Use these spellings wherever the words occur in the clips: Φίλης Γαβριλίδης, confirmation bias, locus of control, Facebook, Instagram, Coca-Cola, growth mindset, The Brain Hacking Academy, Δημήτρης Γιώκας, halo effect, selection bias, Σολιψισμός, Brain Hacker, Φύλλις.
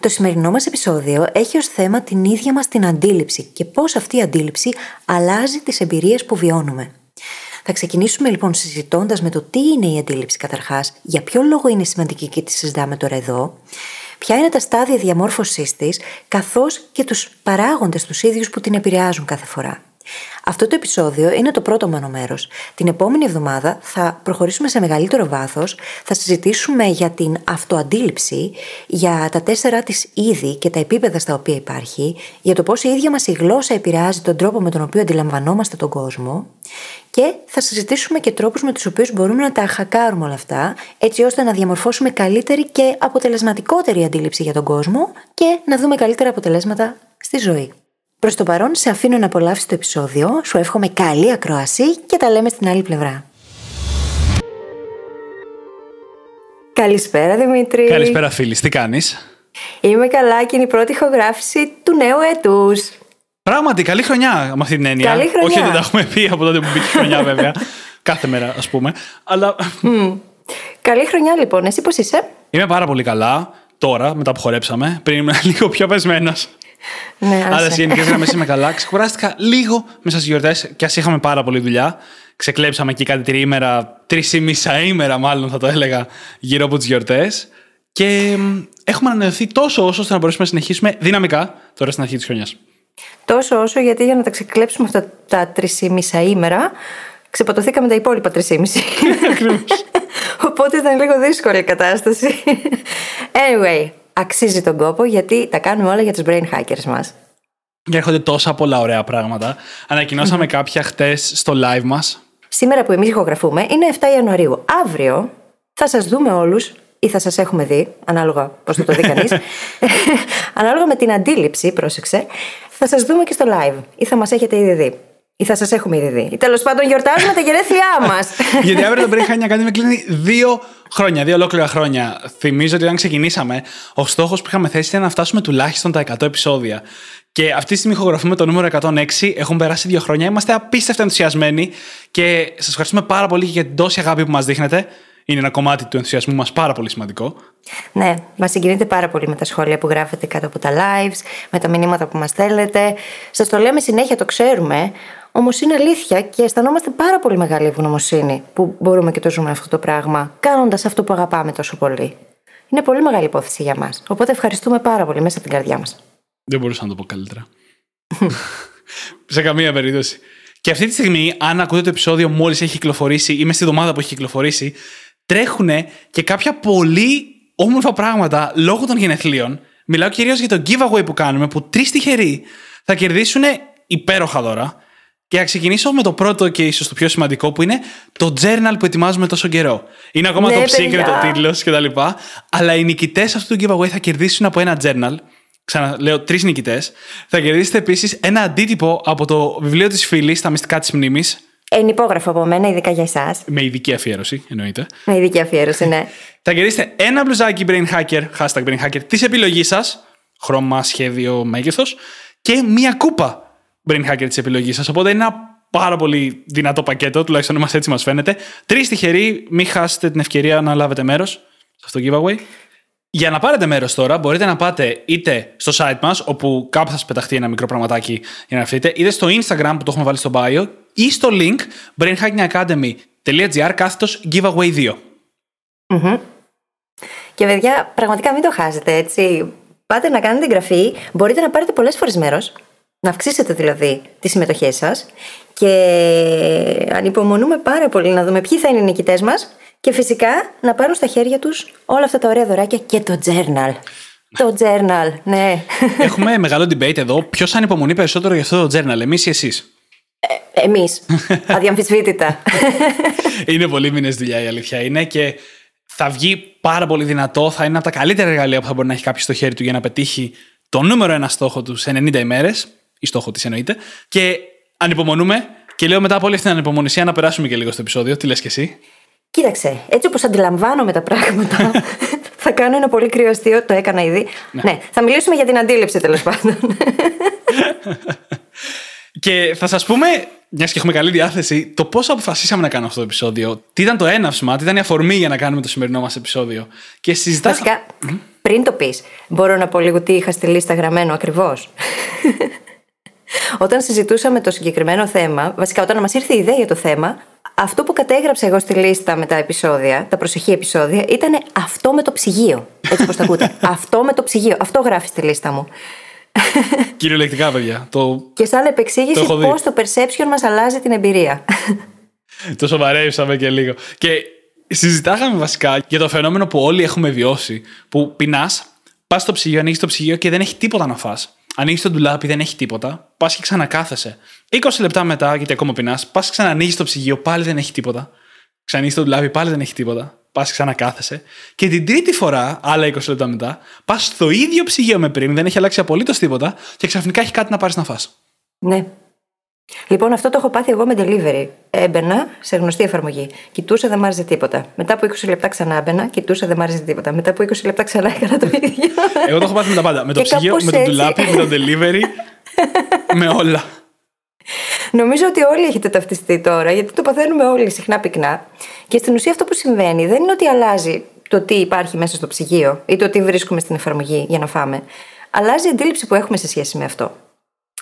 Το σημερινό μας επεισόδιο έχει ως θέμα την ίδια μας την αντίληψη και πώς αυτή η αντίληψη αλλάζει τις εμπειρίες που βιώνουμε. Θα ξεκινήσουμε λοιπόν συζητώντας με το τι είναι η αντίληψη καταρχάς, για ποιο λόγο είναι σημαντική και τη συζητάμε τώρα εδώ, ποια είναι τα στάδια διαμόρφωσής της, καθώς και τους παράγοντες τους ίδιους που την επηρεάζουν κάθε φορά. Αυτό το επεισόδιο είναι το πρώτο μόνο μέρος. Την επόμενη εβδομάδα θα προχωρήσουμε σε μεγαλύτερο βάθος, θα συζητήσουμε για την αυτοαντίληψη, για τα 4 της είδη και τα επίπεδα στα οποία υπάρχει, για το πώς η ίδια μας η γλώσσα επηρεάζει τον τρόπο με τον οποίο αντιλαμβανόμαστε τον κόσμο και θα συζητήσουμε και τρόπους με τους οποίους μπορούμε να τα χακάρουμε όλα αυτά, έτσι ώστε να διαμορφώσουμε καλύτερη και αποτελεσματικότερη αντίληψη για τον κόσμο και να δούμε καλύτερα αποτελέσματα στη ζωή. Προς το παρόν, σε αφήνω να απολαύσεις το επεισόδιο, σου εύχομαι καλή ακρόαση και τα λέμε στην άλλη πλευρά. Καλησπέρα Δημήτρη. Καλησπέρα Φύλλις, τι κάνεις? Είμαι καλά και είναι η πρώτη ηχογράφηση του νέου έτους. Πράγματι, καλή χρονιά με αυτή την έννοια. Καλή χρονιά. Όχι, δεν τα έχουμε πει από τότε που μπήκε η χρονιά βέβαια, κάθε μέρα ας πούμε. Αλλά... Καλή χρονιά λοιπόν, εσύ πώς είσαι? Είμαι πάρα πολύ καλά, τώρα μετά που χορέψαμε, πριν ήμουν λίγο πιο πεσμένος. Ναι, αλλά σε γενικές γραμμές είμαι καλά. Ξεκουράστηκα λίγο μέσα στις γιορτές και ας είχαμε πάρα πολλή δουλειά. Ξεκλέψαμε και κάτι τρεις ή μισά ημέρα μάλλον θα το έλεγα, γύρω από τις γιορτές. Και έχουμε ανανεωθεί τόσο όσο ώστε να μπορέσουμε να συνεχίσουμε δυναμικά τώρα στην αρχή της χρονιάς. Τόσο όσο γιατί για να τα ξεκλέψουμε αυτά τα 3,5 ημέρα, ξεπατωθήκαμε τα υπόλοιπα 3,5. Οπότε ήταν λίγο δύσκολη η κατάσταση. Anyway. Αξίζει τον κόπο γιατί τα κάνουμε όλα για τους brain hackers μας. Και έρχονται τόσα πολλά ωραία πράγματα. Ανακοινώσαμε κάποια χτες στο live μας. Σήμερα που εμείς ηχογραφούμε είναι 7 Ιανουαρίου. Αύριο θα σας δούμε όλους ή θα σας έχουμε δει, ανάλογα πώς θα το δει κανείς. Ανάλογα με την αντίληψη, πρόσεξε, θα σας δούμε και στο live ή θα μας έχετε ήδη δει. Ή θα σας έχουμε ήδη δει. Τέλος πάντων, γιορτάζουμε τα γενέθλιά μας. Γιατί αύριο το Brain Hacking Academy κλείνει 2 χρόνια, 2 ολόκληρα χρόνια. Θυμίζω ότι όταν ξεκινήσαμε, ο στόχος που είχαμε θέσει ήταν να φτάσουμε τουλάχιστον τα 100 επεισόδια. Και αυτή τη στιγμή ηχογραφούμε το νούμερο 106. Έχουν περάσει 2 χρόνια. Είμαστε απίστευτα ενθουσιασμένοι και σας ευχαριστούμε πάρα πολύ για την τόση αγάπη που μας δείχνετε. Είναι ένα κομμάτι του ενθουσιασμού μας πάρα πολύ σημαντικό. Ναι, μας συγκινείτε πάρα πολύ με τα σχόλια που γράφετε κάτω από τα lives, με τα μηνύματα που μας στέλνετε. Σας το λέμε συνέχεια, το ξέρουμε. Όμως είναι αλήθεια και αισθανόμαστε πάρα πολύ μεγάλη ευγνωμοσύνη που μπορούμε και το ζούμε αυτό το πράγμα, κάνοντας αυτό που αγαπάμε τόσο πολύ. Είναι πολύ μεγάλη υπόθεση για μας. Οπότε ευχαριστούμε πάρα πολύ μέσα από την καρδιά μας. Δεν μπορούσα να το πω καλύτερα. Σε καμία περίπτωση. Και αυτή τη στιγμή, αν ακούτε το επεισόδιο μόλις έχει κυκλοφορήσει ή μες στη εβδομάδα που έχει κυκλοφορήσει, τρέχουν και κάποια πολύ όμορφα πράγματα λόγω των γενεθλίων. Μιλάω κυρίως για το giveaway που κάνουμε, που 3 τυχεροί θα κερδίσουν υπέροχα δώρα. Και θα ξεκινήσω με το πρώτο και ίσως το πιο σημαντικό, που είναι το journal που ετοιμάζουμε τόσο καιρό. Είναι ακόμα το secret, ο τίτλος κτλ. Αλλά οι νικητές αυτού του giveaway θα κερδίσουν από ένα journal. Ξαναλέω, 3 νικητές. Θα κερδίσετε επίσης ένα αντίτυπο από το βιβλίο της Φύλλης, «Τα μυστικά της μνήμης». Ενυπόγραφο από μένα, ειδικά για εσάς. Με ειδική αφιέρωση, εννοείται. Με ειδική αφιέρωση, ναι. Θα κερδίσετε ένα μπλουζάκι Brain Hacker, hashtag Brain Hacker, της επιλογής σας. Χρώμα, σχέδιο, μέγεθος. Και μία κούπα Brain Hacker της επιλογής σας. Οπότε είναι ένα πάρα πολύ δυνατό πακέτο, τουλάχιστον εμάς έτσι μας φαίνεται. 3 τυχεροί, μην χάσετε την ευκαιρία να λάβετε μέρος σε αυτό το giveaway. Για να πάρετε μέρος τώρα, μπορείτε να πάτε είτε στο site μας, όπου κάπου θα σας πεταχτεί ένα μικρό πραγματάκι για να αφήσετε, είτε στο Instagram που το έχουμε βάλει στο bio, ή στο link brainhackingacademy.gr/giveaway2. Και παιδιά, πραγματικά μην το χάσετε, έτσι. Πάτε να κάνετε εγγραφή, μπορείτε να πάρετε πολλές φορές μέρος, να αυξήσετε δηλαδή τις συμμετοχές σας και ανυπομονούμε πάρα πολύ να δούμε ποιοι θα είναι οι νικητές μας και φυσικά να πάρουν στα χέρια τους όλα αυτά τα ωραία δωράκια και το journal. Το journal, ναι. Έχουμε μεγάλο debate εδώ. Ποιος ανυπομονεί περισσότερο για αυτό το journal, εμείς ή εσείς? Εμείς, αδιαμφισβήτητα. Είναι πολλοί μήνες δουλειά η αλήθεια είναι και θα βγει πάρα πολύ δυνατό. Θα είναι από τα καλύτερα εργαλεία που θα μπορεί να έχει κάποιος στο χέρι του για να πετύχει το νούμερο 1 στόχο του σε 90 ημέρες. η στόχο της εννοείται. Και ανυπομονούμε και λέω μετά από όλη αυτή την ανυπομονησία να περάσουμε και λίγο στο επεισόδιο. Τι λες και εσύ? Κοίταξε, έτσι όπως αντιλαμβάνομαι τα πράγματα, θα κάνω ένα πολύ κρύο αστείο. Το έκανα ήδη. Ναι, θα μιλήσουμε για την αντίληψη τέλος πάντων. Και θα σας πούμε, μιας και έχουμε καλή διάθεση, το πώς αποφασίσαμε να κάνουμε αυτό το επεισόδιο. Τι ήταν το έναυσμα, τι ήταν η αφορμή για να κάνουμε το σημερινό μας επεισόδιο. Και συζητά... Βασικά, πριν το πεις, μπορώ να πω λίγο τι είχα στη λίστα γραμμένο ακριβώς. Όταν συζητούσαμε το συγκεκριμένο θέμα, βασικά όταν μας ήρθε η ιδέα για το θέμα, αυτό που κατέγραψα εγώ στη λίστα με τα επεισόδια, τα προσεχή επεισόδια, ήταν αυτό με το ψυγείο. Έτσι όπως το ακούτε. Αυτό με το ψυγείο. Αυτό γράφει στη λίστα μου. Κυριολεκτικά, παιδιά. Και σαν επεξήγηση πώς το perception μας αλλάζει την εμπειρία. Το σοβαρέψαμε και λίγο. Και συζητάγαμε βασικά για το φαινόμενο που όλοι έχουμε βιώσει. Που πεινάς, πας στο ψυγείο, ανοίγεις το ψυγείο και δεν έχει τίποτα να φας. Ανοίγεις το ντουλάπι, δεν έχει τίποτα. Πας και ξανακάθεσαι. 20 λεπτά μετά, γιατί ακόμα πεινάς, πας ξανανοίγεις το ψυγείο, πάλι δεν έχει τίποτα. Ξανανοίγεις το ντουλάπι, πάλι δεν έχει τίποτα. Πας ξανακάθεσαι. Και την τρίτη φορά, άλλα 20 λεπτά μετά, πας στο ίδιο ψυγείο με πριν, δεν έχει αλλάξει απολύτως τίποτα και ξαφνικά έχει κάτι να πάρεις να φας. Ναι. Λοιπόν, αυτό το έχω πάθει εγώ με delivery. Έμπαινα σε γνωστή εφαρμογή. Κοιτούσα, δεν μ' άρεσε τίποτα. Μετά από 20 λεπτά ξανά έμπαινα, κοιτούσα, δεν μ' άρεσε τίποτα. Μετά από 20 λεπτά ξανά έκανα το ίδιο. Εγώ το έχω πάθει με τα πάντα. Με το ψυγείο, με το ντουλάπι, με το delivery. Με όλα. Νομίζω ότι όλοι έχετε ταυτιστεί τώρα, γιατί το παθαίνουμε όλοι συχνά πυκνά. Και στην ουσία αυτό που συμβαίνει δεν είναι ότι αλλάζει το τι υπάρχει μέσα στο ψυγείο ή το τι βρίσκουμε στην εφαρμογή για να φάμε. Αλλάζει η αντίληψη που έχουμε σε σχέση με αυτό.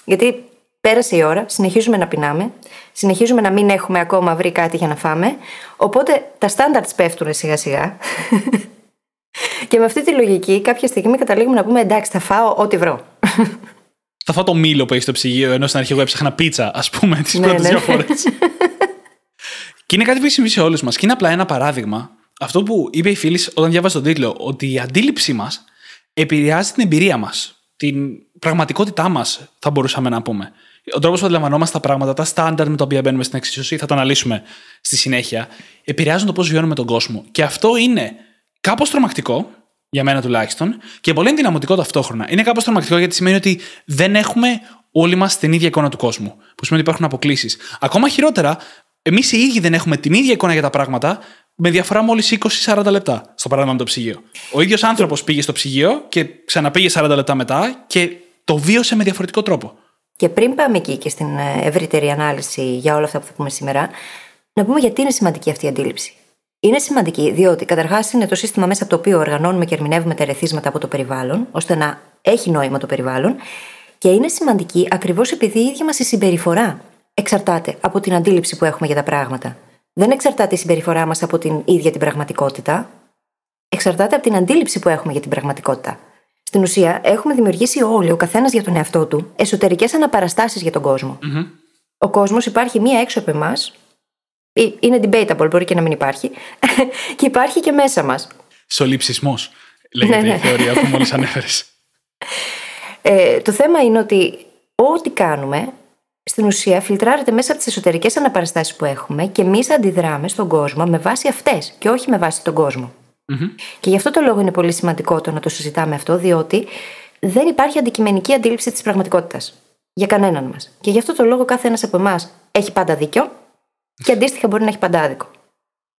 Γιατί πέρασε η ώρα, συνεχίζουμε να πεινάμε, συνεχίζουμε να μην έχουμε ακόμα βρει κάτι για να φάμε. Οπότε τα standards πέφτουν σιγά σιγά. Και με αυτή τη λογική, κάποια στιγμή καταλήγουμε να πούμε: εντάξει, θα φάω ό,τι βρω. Θα φάω το μήλο που έχει στο ψυγείο, ενώ στην αρχή εγώ έψαχνα πίτσα, ας πούμε, τις πρώτες δύο φορές. Και είναι κάτι που έχει συμβεί σε όλους μας. Και είναι απλά ένα παράδειγμα. Αυτό που είπε η Φύλλις όταν διάβασε τον τίτλο, ότι η αντίληψη μας επηρεάζει την εμπειρία μας, την πραγματικότητά μας, θα μπορούσαμε να πούμε. Ο τρόπος που αντιλαμβανόμαστε τα πράγματα, τα στάνταρ με τα οποία μπαίνουμε στην εξίσωση, θα τα αναλύσουμε στη συνέχεια, επηρεάζουν το πώς βιώνουμε τον κόσμο. Και αυτό είναι κάπως τρομακτικό. Για μένα τουλάχιστον, και πολύ ενδυναμωτικό ταυτόχρονα. Είναι κάπως τρομακτικό γιατί σημαίνει ότι δεν έχουμε όλοι μας την ίδια εικόνα του κόσμου. Που σημαίνει ότι υπάρχουν αποκλίσεις. Ακόμα χειρότερα, εμείς οι ίδιοι δεν έχουμε την ίδια εικόνα για τα πράγματα, με διαφορά μόλις 20-40 λεπτά. Στο παράδειγμα με το ψυγείο. Ο ίδιος άνθρωπος πήγε στο ψυγείο και ξαναπήγε 40 λεπτά μετά και το βίωσε με διαφορετικό τρόπο. Και πριν πάμε εκεί και στην ευρύτερη ανάλυση για όλα αυτά που θα πούμε σήμερα, να πούμε γιατί είναι σημαντική αυτή η αντίληψη. Είναι σημαντική, διότι καταρχάς είναι το σύστημα μέσα από το οποίο οργανώνουμε και ερμηνεύουμε τα ερεθίσματα από το περιβάλλον, ώστε να έχει νόημα το περιβάλλον. Και είναι σημαντική ακριβώς επειδή η ίδια μας η συμπεριφορά εξαρτάται από την αντίληψη που έχουμε για τα πράγματα. Δεν εξαρτάται η συμπεριφορά μας από την ίδια την πραγματικότητα, εξαρτάται από την αντίληψη που έχουμε για την πραγματικότητα. Στην ουσία, έχουμε δημιουργήσει όλοι, ο καθένας για τον εαυτό του, εσωτερικές αναπαραστάσεις για τον κόσμο. Mm-hmm. Ο κόσμος υπάρχει μία έξω από εμάς. Είναι debatable, μπορεί και να μην υπάρχει. Και υπάρχει και μέσα μας. Σολιψισμός, λέγεται η θεωρία που μόλις ανέφερες. Το θέμα είναι ότι ό,τι κάνουμε, στην ουσία φιλτράρεται μέσα από τις εσωτερικές αναπαραστάσεις που έχουμε και εμείς αντιδράμε στον κόσμο με βάση αυτές και όχι με βάση τον κόσμο. Mm-hmm. Και γι' αυτό το λόγο είναι πολύ σημαντικό το να το συζητάμε αυτό, διότι δεν υπάρχει αντικειμενική αντίληψη της πραγματικότητας για κανέναν μας. Και γι' αυτό το λόγο κάθε ένας από εμάς έχει πάντα δίκιο. Και αντίστοιχα μπορεί να έχει πάντα άδικο.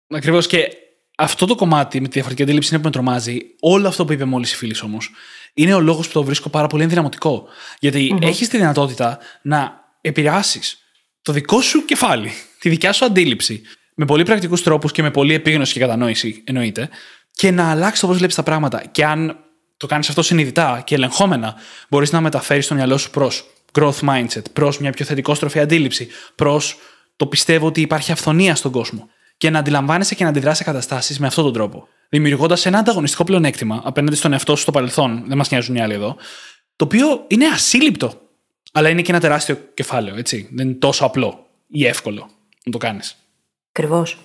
Ακριβώς, και αυτό το κομμάτι με τη διαφορετική αντίληψη είναι που με τρομάζει. Όλο αυτό που είπε μόλις η Φύλλις όμως είναι ο λόγος που το βρίσκω πάρα πολύ ενδυναμωτικό. Γιατί έχεις τη δυνατότητα να επηρεάσεις το δικό σου κεφάλι, τη δικιά σου αντίληψη, με πολύ πρακτικούς τρόπους και με πολύ επίγνωση και κατανόηση εννοείται, και να αλλάξεις το πώς βλέπεις τα πράγματα. Και αν το κάνεις αυτό συνειδητά και ελεγχόμενα, μπορείς να μεταφέρεις το μυαλό σου προς growth mindset, προς μια πιο θετικόστροφη αντίληψη, προς. Το πιστεύω ότι υπάρχει αυθονία στον κόσμο και να αντιλαμβάνεσαι και να αντιδράσεις σε καταστάσεις με αυτόν τον τρόπο. Δημιουργώντας ένα ανταγωνιστικό πλεονέκτημα απέναντι στον εαυτό σου στο παρελθόν, δεν μας νοιάζουν οι άλλοι εδώ, το οποίο είναι ασύλληπτο, αλλά είναι και ένα τεράστιο κεφάλαιο, έτσι. Δεν είναι τόσο απλό ή εύκολο να το κάνεις. Ακριβώς.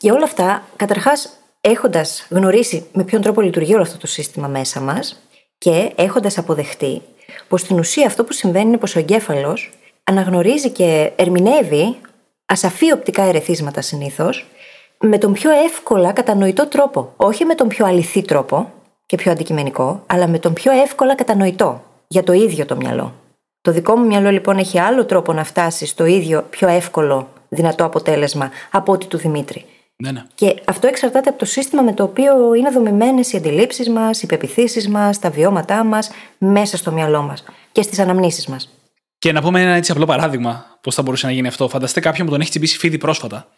Για όλα αυτά, καταρχάς, έχοντας γνωρίσει με ποιον τρόπο λειτουργεί όλο αυτό το σύστημα μέσα μας και έχοντας αποδεχτεί πως στην ουσία αυτό που συμβαίνει είναι πως ο εγκέφαλος αναγνωρίζει και ερμηνεύει ασαφή οπτικά ερεθίσματα συνήθως με τον πιο εύκολα κατανοητό τρόπο. Όχι με τον πιο αληθή τρόπο και πιο αντικειμενικό, αλλά με τον πιο εύκολα κατανοητό για το ίδιο το μυαλό. Το δικό μου μυαλό λοιπόν έχει άλλο τρόπο να φτάσει στο ίδιο πιο εύκολο δυνατό αποτέλεσμα από ό,τι του Δημήτρη. Ναι, ναι. Και αυτό εξαρτάται από το σύστημα με το οποίο είναι δομημένες οι αντιλήψεις μας, οι πεποιθήσεις μας, τα βιώματά μας μέσα στο μυαλό μας και στις αναμνήσεις μας. Και να πούμε ένα έτσι απλό παράδειγμα πώς θα μπορούσε να γίνει αυτό. Φανταστείτε κάποιον που τον έχει τσιμπήσει φίδι πρόσφατα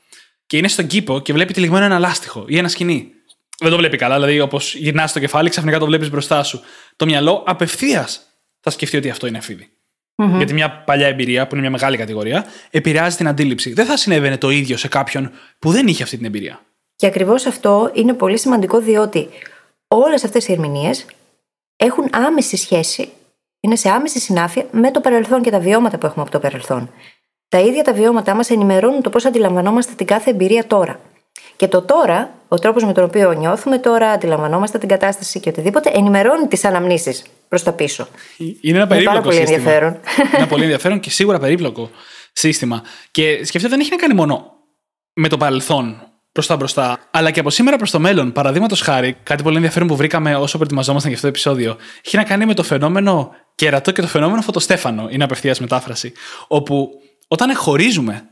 και είναι στον κήπο και βλέπει τυλιγμένο ένα λάστιχο ή ένα σκοινί. Δεν το βλέπει καλά, δηλαδή όπως γυρνάς το κεφάλι, ξαφνικά το βλέπεις μπροστά σου. Το μυαλό απευθείας θα σκεφτεί ότι αυτό είναι φίδι. Mm-hmm. Γιατί μια παλιά εμπειρία, που είναι μια μεγάλη κατηγορία, επηρεάζει την αντίληψη. Δεν θα συνέβαινε το ίδιο σε κάποιον που δεν είχε αυτή την εμπειρία. Και ακριβώς αυτό είναι πολύ σημαντικό, διότι όλες αυτές οι ερμηνείες έχουν άμεση σχέση, είναι σε άμεση συνάφεια με το παρελθόν και τα βιώματα που έχουμε από το παρελθόν. Τα ίδια τα βιώματά μας ενημερώνουν το πώς αντιλαμβανόμαστε την κάθε εμπειρία τώρα. Και το τώρα, ο τρόπος με τον οποίο νιώθουμε τώρα, αντιλαμβανόμαστε την κατάσταση και οτιδήποτε, ενημερώνει τις αναμνήσεις προς τα πίσω. Είναι ένα περίπλοκο σύστημα. Είναι ένα πολύ ενδιαφέρον και σίγουρα περίπλοκο σύστημα. Και σκεφτείτε, δεν έχει να κάνει μόνο με το παρελθόν προς τα μπροστά, αλλά και από σήμερα προς το μέλλον. Παραδείγματος χάρη, κάτι πολύ ενδιαφέρον που βρήκαμε όσο προετοιμαζόμασταν για αυτό το επεισόδιο, έχει να κάνει με το φαινόμενο κερατό και το φαινόμενο φωτοστέφανο. Είναι απευθείας μετάφραση. Όπου όταν χωρίζουμε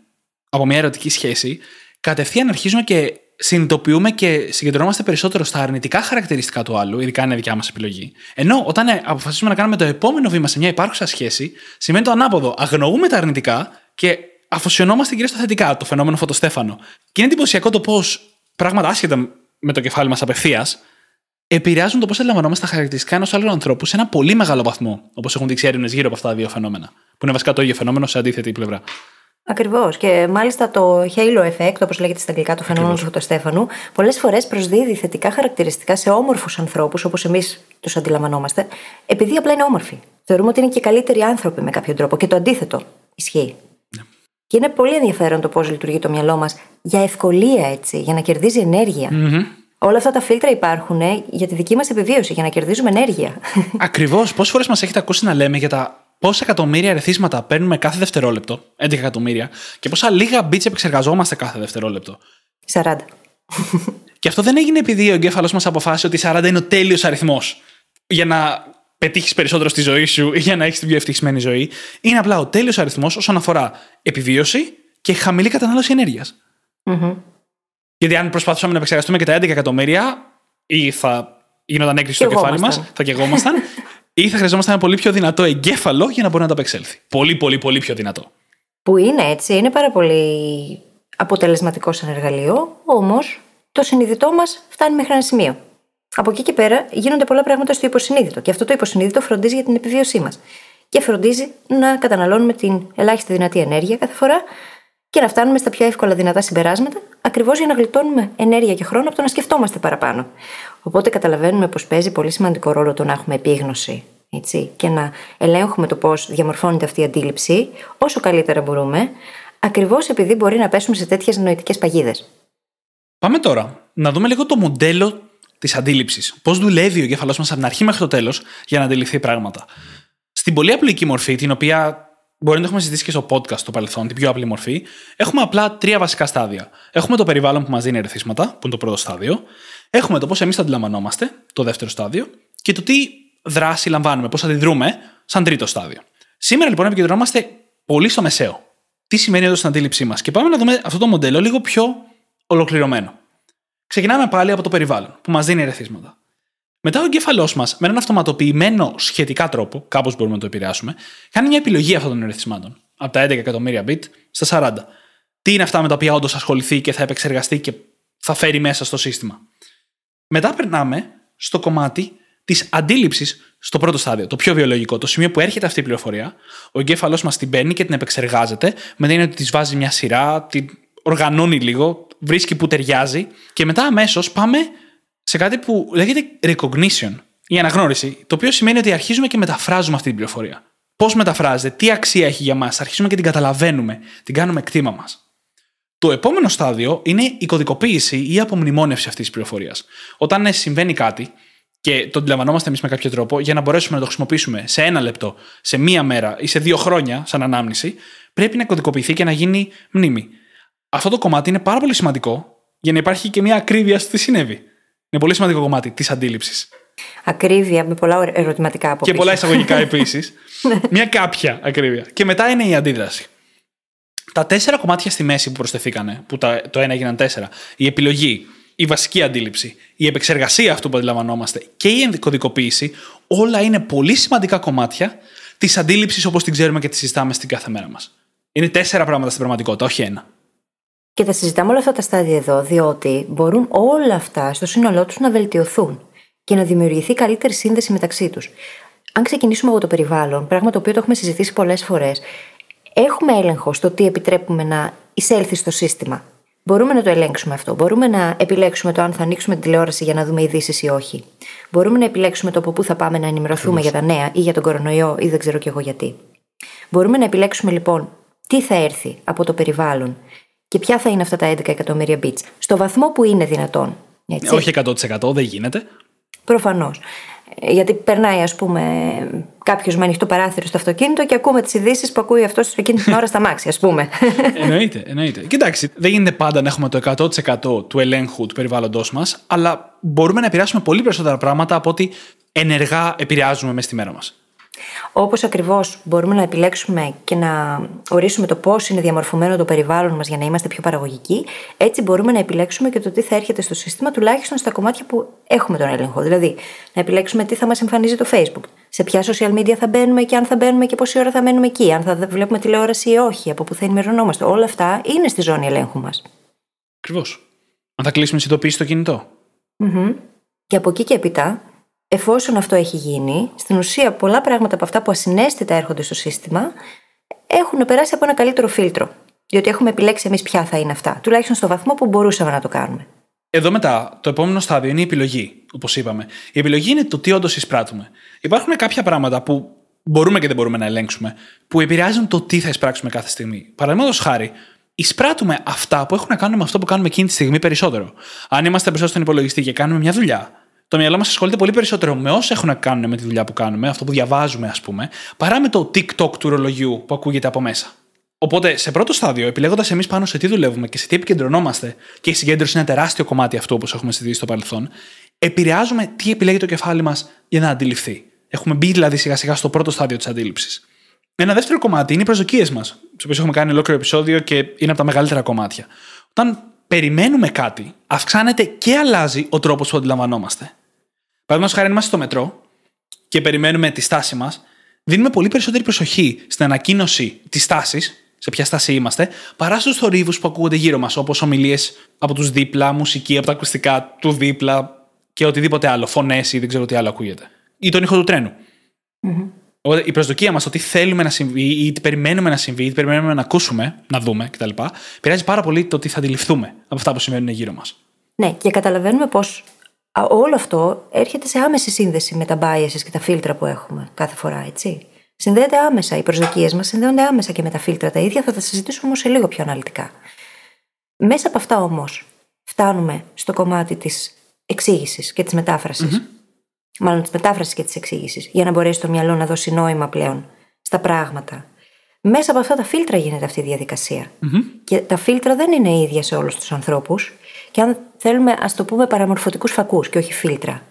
από μια ερωτική σχέση, κατευθείαν αρχίζουμε και συνειδητοποιούμε και συγκεντρωνόμαστε περισσότερο στα αρνητικά χαρακτηριστικά του άλλου, ειδικά είναι δικιά μας επιλογή. Ενώ όταν αποφασίσουμε να κάνουμε το επόμενο βήμα σε μια υπάρχουσα σχέση, σημαίνει το ανάποδο. Αγνοούμε τα αρνητικά και αφοσιωνόμαστε κυρίως στα θετικά, το φαινόμενο φωτοστέφανο. Και είναι εντυπωσιακό το πώς πράγματα άσχετα με το κεφάλι μας απευθείας επηρεάζουν το πώς αντιλαμβανόμαστε τα χαρακτηριστικά ενός άλλου ανθρώπου σε ένα πολύ μεγάλο βαθμό, όπως έχουν δείξει έρευνες γύρω από αυτά τα δύο φαινόμενα, που είναι βασικά το ίδιο φαινόμενο σε αντίθετη πλευρά. Ακριβώς. Και μάλιστα το halo effect, όπως λέγεται στα αγγλικά, το φαινόμενο του φωτοστέφανου, πολλές φορές προσδίδει θετικά χαρακτηριστικά σε όμορφους ανθρώπους, όπως εμείς τους αντιλαμβανόμαστε, επειδή απλά είναι όμορφοι. Θεωρούμε ότι είναι και καλύτεροι άνθρωποι με κάποιο τρόπο. Και το αντίθετο ισχύει. Yeah. Και είναι πολύ ενδιαφέρον το πώς λειτουργεί το μυαλό μας για ευκολία, έτσι, για να κερδίζει ενέργεια. Mm-hmm. Όλα αυτά τα φίλτρα υπάρχουν για τη δική μας επιβίωση, για να κερδίζουμε ενέργεια. Ακριβώς. Πόσες φορές μας έχετε ακούσει να λέμε για τα. Πόσα εκατομμύρια ερεθίσματα παίρνουμε κάθε δευτερόλεπτο, 11 εκατομμύρια, και πόσα λίγα μπιτς επεξεργαζόμαστε κάθε δευτερόλεπτο. 40. Και αυτό δεν έγινε επειδή ο εγκέφαλος μας αποφάσισε ότι 40 είναι ο τέλειος αριθμός για να πετύχεις περισσότερο στη ζωή σου ή για να έχεις την πιο ευτυχισμένη ζωή. Είναι απλά ο τέλειος αριθμός όσον αφορά επιβίωση και χαμηλή κατανάλωση ενέργειας. Mm-hmm. Γιατί αν προσπαθούσαμε να επεξεργαστούμε και τα 11 εκατομμύρια, ή θα γινόταν έκρηξη στο κεφάλι μας, θα καιγόμασταν. Ή θα χρειαζόμαστε ένα πολύ πιο δυνατό εγκέφαλο για να μπορεί να τα απεξέλθει. Πολύ, πολύ, πολύ πιο δυνατό. Που είναι έτσι, είναι πάρα πολύ αποτελεσματικό σαν εργαλείο, όμως το συνειδητό μας φτάνει μέχρι ένα σημείο. Από εκεί και πέρα γίνονται πολλά πράγματα στο υποσυνείδητο. Και αυτό το υποσυνείδητο φροντίζει για την επιβίωσή μας. Και φροντίζει να καταναλώνουμε την ελάχιστη δυνατή ενέργεια κάθε φορά και να φτάνουμε στα πιο εύκολα δυνατά συμπεράσματα, ακριβώς για να γλιτώνουμε ενέργεια και χρόνο από το να σκεφτόμαστε παραπάνω. Οπότε καταλαβαίνουμε πως παίζει πολύ σημαντικό ρόλο το να έχουμε επίγνωση, έτσι, και να ελέγχουμε το πώς διαμορφώνεται αυτή η αντίληψη όσο καλύτερα μπορούμε, ακριβώς επειδή μπορεί να πέσουμε σε τέτοιες νοητικές παγίδες. Πάμε τώρα να δούμε λίγο το μοντέλο της αντίληψης. Πώς δουλεύει ο εγκέφαλός μας από την αρχή μέχρι το τέλος για να αντιληφθεί πράγματα. Στην πολύ απλή μορφή, την οποία μπορεί να το έχουμε συζητήσει και στο podcast στο παρελθόν, την πιο απλή μορφή, έχουμε απλά τρία βασικά στάδια. Έχουμε το περιβάλλον που μας δίνει ερεθίσματα, που είναι το πρώτο στάδιο. Έχουμε το πώς εμείς τα αντιλαμβανόμαστε, το δεύτερο στάδιο. Και το τι δράση λαμβάνουμε, πώς αντιδρούμε, σαν τρίτο στάδιο. Σήμερα λοιπόν επικεντρωνόμαστε πολύ στο μεσαίο. Τι σημαίνει εδώ στην αντίληψή μας. Και πάμε να δούμε αυτό το μοντέλο λίγο πιο ολοκληρωμένο. Ξεκινάμε πάλι από το περιβάλλον που μας δίνει ερεθίσματα. Μετά ο εγκέφαλός μας, με έναν αυτοματοποιημένο σχετικά τρόπο, κάπως μπορούμε να το επηρεάσουμε, κάνει μια επιλογή αυτών των ερεθισμάτων. Από τα 11 εκατομμύρια bit στα 40. Τι είναι αυτά με τα οποία όντως ασχοληθεί και θα επεξεργαστεί και θα φέρει μέσα στο σύστημα. Μετά περνάμε στο κομμάτι της αντίληψης, στο πρώτο στάδιο, το πιο βιολογικό, το σημείο που έρχεται αυτή η πληροφορία. Ο εγκέφαλός μας την παίρνει και την επεξεργάζεται, με την έννοια ότι της βάζει μια σειρά, την οργανώνει λίγο, βρίσκει που ταιριάζει και μετά αμέσως πάμε σε κάτι που λέγεται recognition, η αναγνώριση, το οποίο σημαίνει ότι αρχίζουμε και μεταφράζουμε αυτή την πληροφορία. Πώς μεταφράζεται, τι αξία έχει για μας, αρχίζουμε και την καταλαβαίνουμε, την κάνουμε κτήμα μας. Το επόμενο στάδιο είναι η κωδικοποίηση ή η απομνημόνευση αυτής της πληροφορίας. Όταν συμβαίνει κάτι και το αντιλαμβανόμαστε εμείς με κάποιο τρόπο, για να μπορέσουμε να το χρησιμοποιήσουμε σε 1 λεπτό, σε 1 μέρα ή σε 2 χρόνια, σαν ανάμνηση, πρέπει να κωδικοποιηθεί και να γίνει μνήμη. Αυτό το κομμάτι είναι πάρα πολύ σημαντικό για να υπάρχει και μια ακρίβεια στο τι συνέβη. Είναι πολύ σημαντικό κομμάτι της αντίληψης. ακρίβεια με πολλά ερωτηματικά από πίσω. Και πολλά εισαγωγικά επίσης. Μια κάποια ακρίβεια. Και μετά είναι η αντίδραση. Τα τέσσερα κομμάτια στη μέση που προσθεθήκανε, που το ένα έγιναν τέσσερα, η επιλογή, η βασική αντίληψη, η επεξεργασία αυτού που αντιλαμβανόμαστε και η ενδικοδικοποίηση, όλα είναι πολύ σημαντικά κομμάτια της αντίληψης όπως την ξέρουμε και τη συζητάμε στην κάθε μέρα μας. Είναι τέσσερα πράγματα στην πραγματικότητα, όχι ένα. Και θα συζητάμε όλα αυτά τα στάδια εδώ, διότι μπορούν όλα αυτά στο σύνολό τους να βελτιωθούν και να δημιουργηθεί καλύτερη σύνδεση μεταξύ τους. Αν ξεκινήσουμε από το περιβάλλον, πράγμα το οποίο το έχουμε συζητήσει πολλές φορές, έχουμε έλεγχο στο τι επιτρέπουμε να εισέλθει στο σύστημα. Μπορούμε να το ελέγξουμε αυτό. Μπορούμε να επιλέξουμε το αν θα ανοίξουμε την τηλεόραση για να δούμε ειδήσεις ή όχι. Μπορούμε να επιλέξουμε το από πού θα πάμε να ενημερωθούμε για τα νέα ή για τον κορονοϊό ή δεν ξέρω κι εγώ γιατί. Μπορούμε να επιλέξουμε λοιπόν τι θα έρθει από το περιβάλλον και ποια θα είναι αυτά τα 11 εκατομμύρια bits. Στο βαθμό που είναι δυνατόν. Έτσι. Όχι 100%, δεν γίνεται. Προφανώς. Γιατί περνάει, ας πούμε, κάποιος με ανοιχτό παράθυρο στο αυτοκίνητο και ακούμε τις ειδήσεις που ακούει αυτός εκείνη την ώρα στα μάξια, ας πούμε. Εννοείται. Κοιτάξτε, δεν γίνεται πάντα να έχουμε το 100% του ελέγχου του περιβάλλοντός μας, αλλά μπορούμε να επηρεάσουμε πολύ περισσότερα πράγματα από ότι ενεργά επηρεάζουμε μέσα στη μέρα μας. Όπως ακριβώς μπορούμε να επιλέξουμε και να ορίσουμε το πώς είναι διαμορφωμένο το περιβάλλον μας για να είμαστε πιο παραγωγικοί, έτσι μπορούμε να επιλέξουμε και το τι θα έρχεται στο σύστημα, τουλάχιστον στα κομμάτια που έχουμε τον έλεγχο. Δηλαδή, να επιλέξουμε τι θα μας εμφανίζει το Facebook, σε ποια social media θα μπαίνουμε και αν θα μπαίνουμε και πόση ώρα θα μένουμε εκεί, αν θα βλέπουμε τηλεόραση ή όχι, από πού θα ενημερωνόμαστε. Όλα αυτά είναι στη ζώνη ελέγχου μας. Ακριβώς. Αν θα κλείσουμε συνειδητοποίηση στο κινητό. Mm-hmm. Και από εκεί και έπειτα. Εφόσον αυτό έχει γίνει, στην ουσία πολλά πράγματα από αυτά που ασυναίσθητα έρχονται στο σύστημα έχουν περάσει από ένα καλύτερο φίλτρο. Διότι έχουμε επιλέξει εμείς ποια θα είναι αυτά, τουλάχιστον στο βαθμό που μπορούσαμε να το κάνουμε. Εδώ μετά, το επόμενο στάδιο είναι η επιλογή, όπως είπαμε. Η επιλογή είναι το τι όντως εισπράττουμε. Υπάρχουν κάποια πράγματα που μπορούμε και δεν μπορούμε να ελέγξουμε, που επηρεάζουν το τι θα εισπράξουμε κάθε στιγμή. Παραδείγματος χάρη, εισπράττουμε αυτά που έχουν να κάνουν με αυτό που κάνουμε εκείνη τη στιγμή περισσότερο. Αν είμαστε μπροστά στον υπολογιστή και κάνουμε μια δουλειά. Το μυαλό μας ασχολείται πολύ περισσότερο με όσα έχουν να κάνουν με τη δουλειά που κάνουμε, αυτό που διαβάζουμε, ας πούμε, παρά με το TikTok του ρολογιού που ακούγεται από μέσα. Οπότε, σε πρώτο στάδιο, επιλέγοντας εμείς πάνω σε τι δουλεύουμε και σε τι επικεντρωνόμαστε, και η συγκέντρωση είναι ένα τεράστιο κομμάτι αυτό όπως έχουμε συζητήσει στο παρελθόν, επηρεάζουμε τι επιλέγει το κεφάλι μας για να αντιληφθεί. Έχουμε μπει δηλαδή σιγά-σιγά στο πρώτο στάδιο της αντίληψης. Ένα δεύτερο κομμάτι είναι οι προσδοκίες μας, τις οποίες έχουμε κάνει ολόκληρο επεισόδιο και είναι από τα μεγαλύτερα κομμάτια. Όταν περιμένουμε κάτι, αυξάνεται και αλλάζει ο τρόπος που αντιλαμβανόμαστε. Παραδείγματος χάρη, αν είμαστε στο μετρό και περιμένουμε τη στάση μας, δίνουμε πολύ περισσότερη προσοχή στην ανακοίνωση της στάσης, σε ποια στάση είμαστε, παρά στους θορύβους που ακούγονται γύρω μας, όπως ομιλίες από τους δίπλα, μουσική από τα ακουστικά του δίπλα και οτιδήποτε άλλο, φωνές ή δεν ξέρω τι άλλο ακούγεται. Ή τον ήχο του τρένου. Mm-hmm. Η προσδοκία μας, το τι θέλουμε να συμβεί ή τι περιμένουμε να συμβεί ή τι περιμένουμε να ακούσουμε, να δούμε κτλ., επηρεάζει πάρα πολύ το τι θα αντιληφθούμε από αυτά που συμβαίνουν γύρω μας. Ναι, και καταλαβαίνουμε πως όλο αυτό έρχεται σε άμεση σύνδεση με τα biases και τα φίλτρα που έχουμε κάθε φορά, έτσι. Συνδέεται άμεσα. Οι προσδοκίες μας συνδέονται άμεσα και με τα φίλτρα τα ίδια. Θα τα συζητήσουμε όμως σε λίγο πιο αναλυτικά. Μέσα από αυτά όμως, φτάνουμε στο κομμάτι της εξήγησης και της μετάφρασης. Mm-hmm. Μάλλον της μετάφρασης και της εξήγησης, για να μπορέσει το μυαλό να δώσει νόημα πλέον στα πράγματα. Μέσα από αυτά τα φίλτρα γίνεται αυτή η διαδικασία. Mm-hmm. Και τα φίλτρα δεν είναι ίδια σε όλους τους ανθρώπους. Και αν θέλουμε, ας το πούμε, παραμορφωτικούς φακούς και όχι φίλτρα.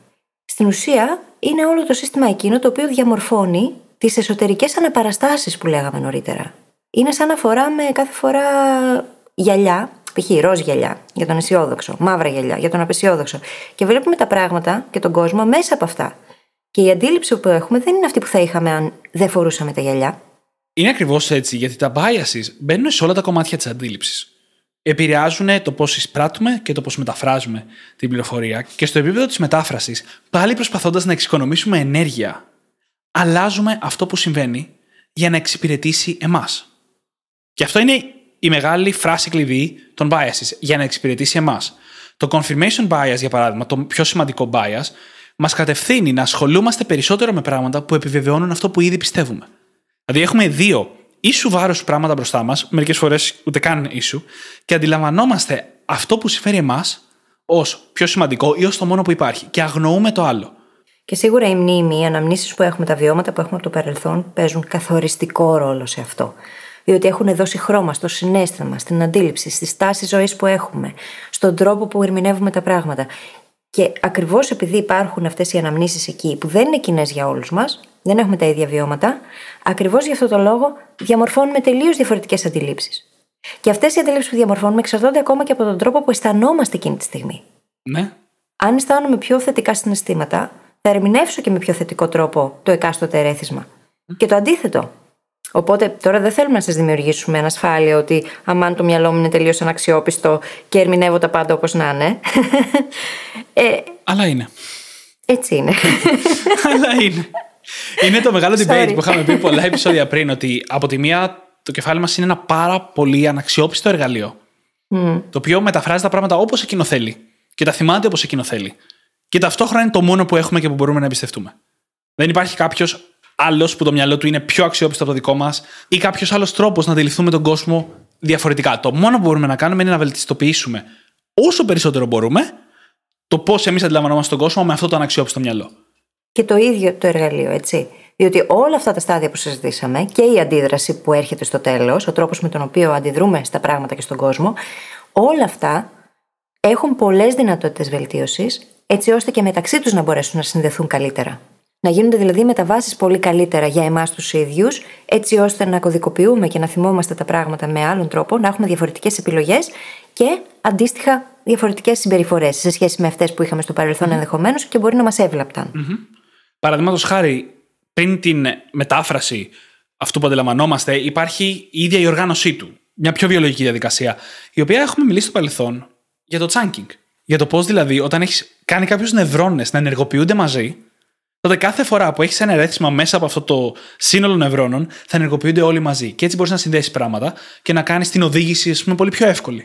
Στην ουσία, είναι όλο το σύστημα εκείνο το οποίο διαμορφώνει τις εσωτερικές αναπαραστάσεις που λέγαμε νωρίτερα. Είναι σαν να φοράμε κάθε φορά γυαλιά. Π.χ. ροζ γυαλιά για τον αισιόδοξο, μαύρα γυαλιά για τον απαισιόδοξο. Και βλέπουμε τα πράγματα και τον κόσμο μέσα από αυτά. Και η αντίληψη που έχουμε δεν είναι αυτή που θα είχαμε αν δεν φορούσαμε τα γυαλιά. Είναι ακριβώς έτσι, γιατί τα biases μπαίνουν σε όλα τα κομμάτια της αντίληψης. Επηρεάζουν το πώς εισπράττουμε και το πώς μεταφράζουμε την πληροφορία. Και στο επίπεδο της μετάφρασης, πάλι προσπαθώντας να εξοικονομήσουμε ενέργεια, αλλάζουμε αυτό που συμβαίνει για να εξυπηρετήσει εμάς. Και αυτό είναι η μεγάλη φράση κλειδί των biases, για να εξυπηρετήσει εμάς. Το confirmation bias, για παράδειγμα, το πιο σημαντικό bias, μας κατευθύνει να ασχολούμαστε περισσότερο με πράγματα που επιβεβαιώνουν αυτό που ήδη πιστεύουμε. Δηλαδή, έχουμε δύο ίσου βάρους πράγματα μπροστά μας, μερικές φορές ούτε καν ίσου, και αντιλαμβανόμαστε αυτό που συμφέρει εμάς ως πιο σημαντικό ή ως το μόνο που υπάρχει, και αγνοούμε το άλλο. Και σίγουρα η μνήμη, οι αναμνήσεις που έχουμε, τα βιώματα που έχουμε από το παρελθόν παίζουν καθοριστικό ρόλο σε αυτό. Διότι έχουν δώσει χρώμα στο συναίσθημα, στην αντίληψη, στη στάση ζωής που έχουμε, στον τρόπο που ερμηνεύουμε τα πράγματα. Και ακριβώς επειδή υπάρχουν αυτές οι αναμνήσεις εκεί που δεν είναι κοινές για όλους μας, δεν έχουμε τα ίδια βιώματα, ακριβώς γι' αυτό το λόγο διαμορφώνουμε τελείως διαφορετικές αντιλήψεις. Και αυτές οι αντιλήψεις που διαμορφώνουμε εξαρτώνται ακόμα και από τον τρόπο που αισθανόμαστε εκείνη τη στιγμή. Ναι. Αν αισθάνομαι πιο θετικά συναισθήματα, θα ερμηνεύσω και με πιο θετικό τρόπο το εκάστοτε ερέθισμα. Και το αντίθετο. Οπότε τώρα δεν θέλουμε να σας δημιουργήσουμε ανασφάλεια ότι αμάν το μυαλό μου είναι τελείως αναξιόπιστο και ερμηνεύω τα πάντα όπως να είναι. Αλλά είναι. Έτσι είναι. Αλλά είναι. Είναι το μεγάλο debate που είχαμε πει πολλά επεισόδια πριν, ότι από τη μία το κεφάλι μας είναι ένα πάρα πολύ αναξιόπιστο εργαλείο. Το οποίο μεταφράζει τα πράγματα όπως εκείνο θέλει και τα θυμάται όπως εκείνο θέλει. Και ταυτόχρονα είναι το μόνο που έχουμε και που μπορούμε να εμπιστευτούμε. Δεν υπάρχει κάποιος άλλος που το μυαλό του είναι πιο αξιόπιστο από το δικό μας ή κάποιος άλλος τρόπος να αντιληφθούμε τον κόσμο διαφορετικά. Το μόνο που μπορούμε να κάνουμε είναι να βελτιστοποιήσουμε όσο περισσότερο μπορούμε το πώς εμείς αντιλαμβανόμαστε τον κόσμο με αυτό το αναξιόπιστο μυαλό. Και το ίδιο το εργαλείο, έτσι. Διότι όλα αυτά τα στάδια που συζητήσαμε και η αντίδραση που έρχεται στο τέλος, ο τρόπος με τον οποίο αντιδρούμε στα πράγματα και στον κόσμο, όλα αυτά έχουν πολλές δυνατότητες βελτίωσης, έτσι ώστε και μεταξύ τους να μπορέσουν να συνδεθούν καλύτερα. Να γίνονται δηλαδή μεταβάσεις πολύ καλύτερα για εμάς τους ίδιους, έτσι ώστε να κωδικοποιούμε και να θυμόμαστε τα πράγματα με άλλον τρόπο, να έχουμε διαφορετικές επιλογές και αντίστοιχα διαφορετικές συμπεριφορές σε σχέση με αυτές που είχαμε στο παρελθόν ενδεχομένως και μπορεί να μας έβλαπταν. Παραδείγματος χάρη, πριν την μετάφραση αυτού που αντιλαμβανόμαστε, υπάρχει η ίδια η οργάνωσή του. Μια πιο βιολογική διαδικασία, η οποία έχουμε μιλήσει στο παρελθόν για το chunking. Για το πώς δηλαδή, όταν έχεις κάνει κάποιους νευρώνες να ενεργοποιούνται μαζί, τότε κάθε φορά που έχεις ένα ερέθισμα μέσα από αυτό το σύνολο νευρώνων, θα ενεργοποιούνται όλοι μαζί. Και έτσι μπορείς να συνδέσεις πράγματα και να κάνεις την οδήγηση, ας πούμε, πολύ πιο εύκολη.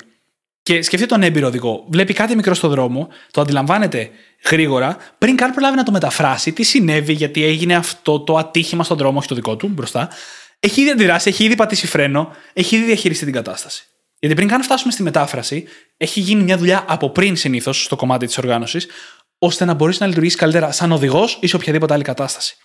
Και σκεφτείτε τον έμπειρο οδηγό. Βλέπει κάτι μικρό στο δρόμο, το αντιλαμβάνεται γρήγορα, πριν καν προλάβει να το μεταφράσει, τι συνέβη, γιατί έγινε αυτό το ατύχημα στον δρόμο, όχι το δικό του, μπροστά. Έχει ήδη αντιδράσει, έχει ήδη πατήσει φρένο, έχει ήδη διαχειριστεί την κατάσταση. Γιατί πριν καν φτάσουμε στη μετάφραση, έχει γίνει μια δουλειά από πριν συνήθως στο κομμάτι της οργάνωσης, ώστε να μπορείς να λειτουργήσεις καλύτερα σαν οδηγός ή σε οποιαδήποτε άλλη κατάσταση.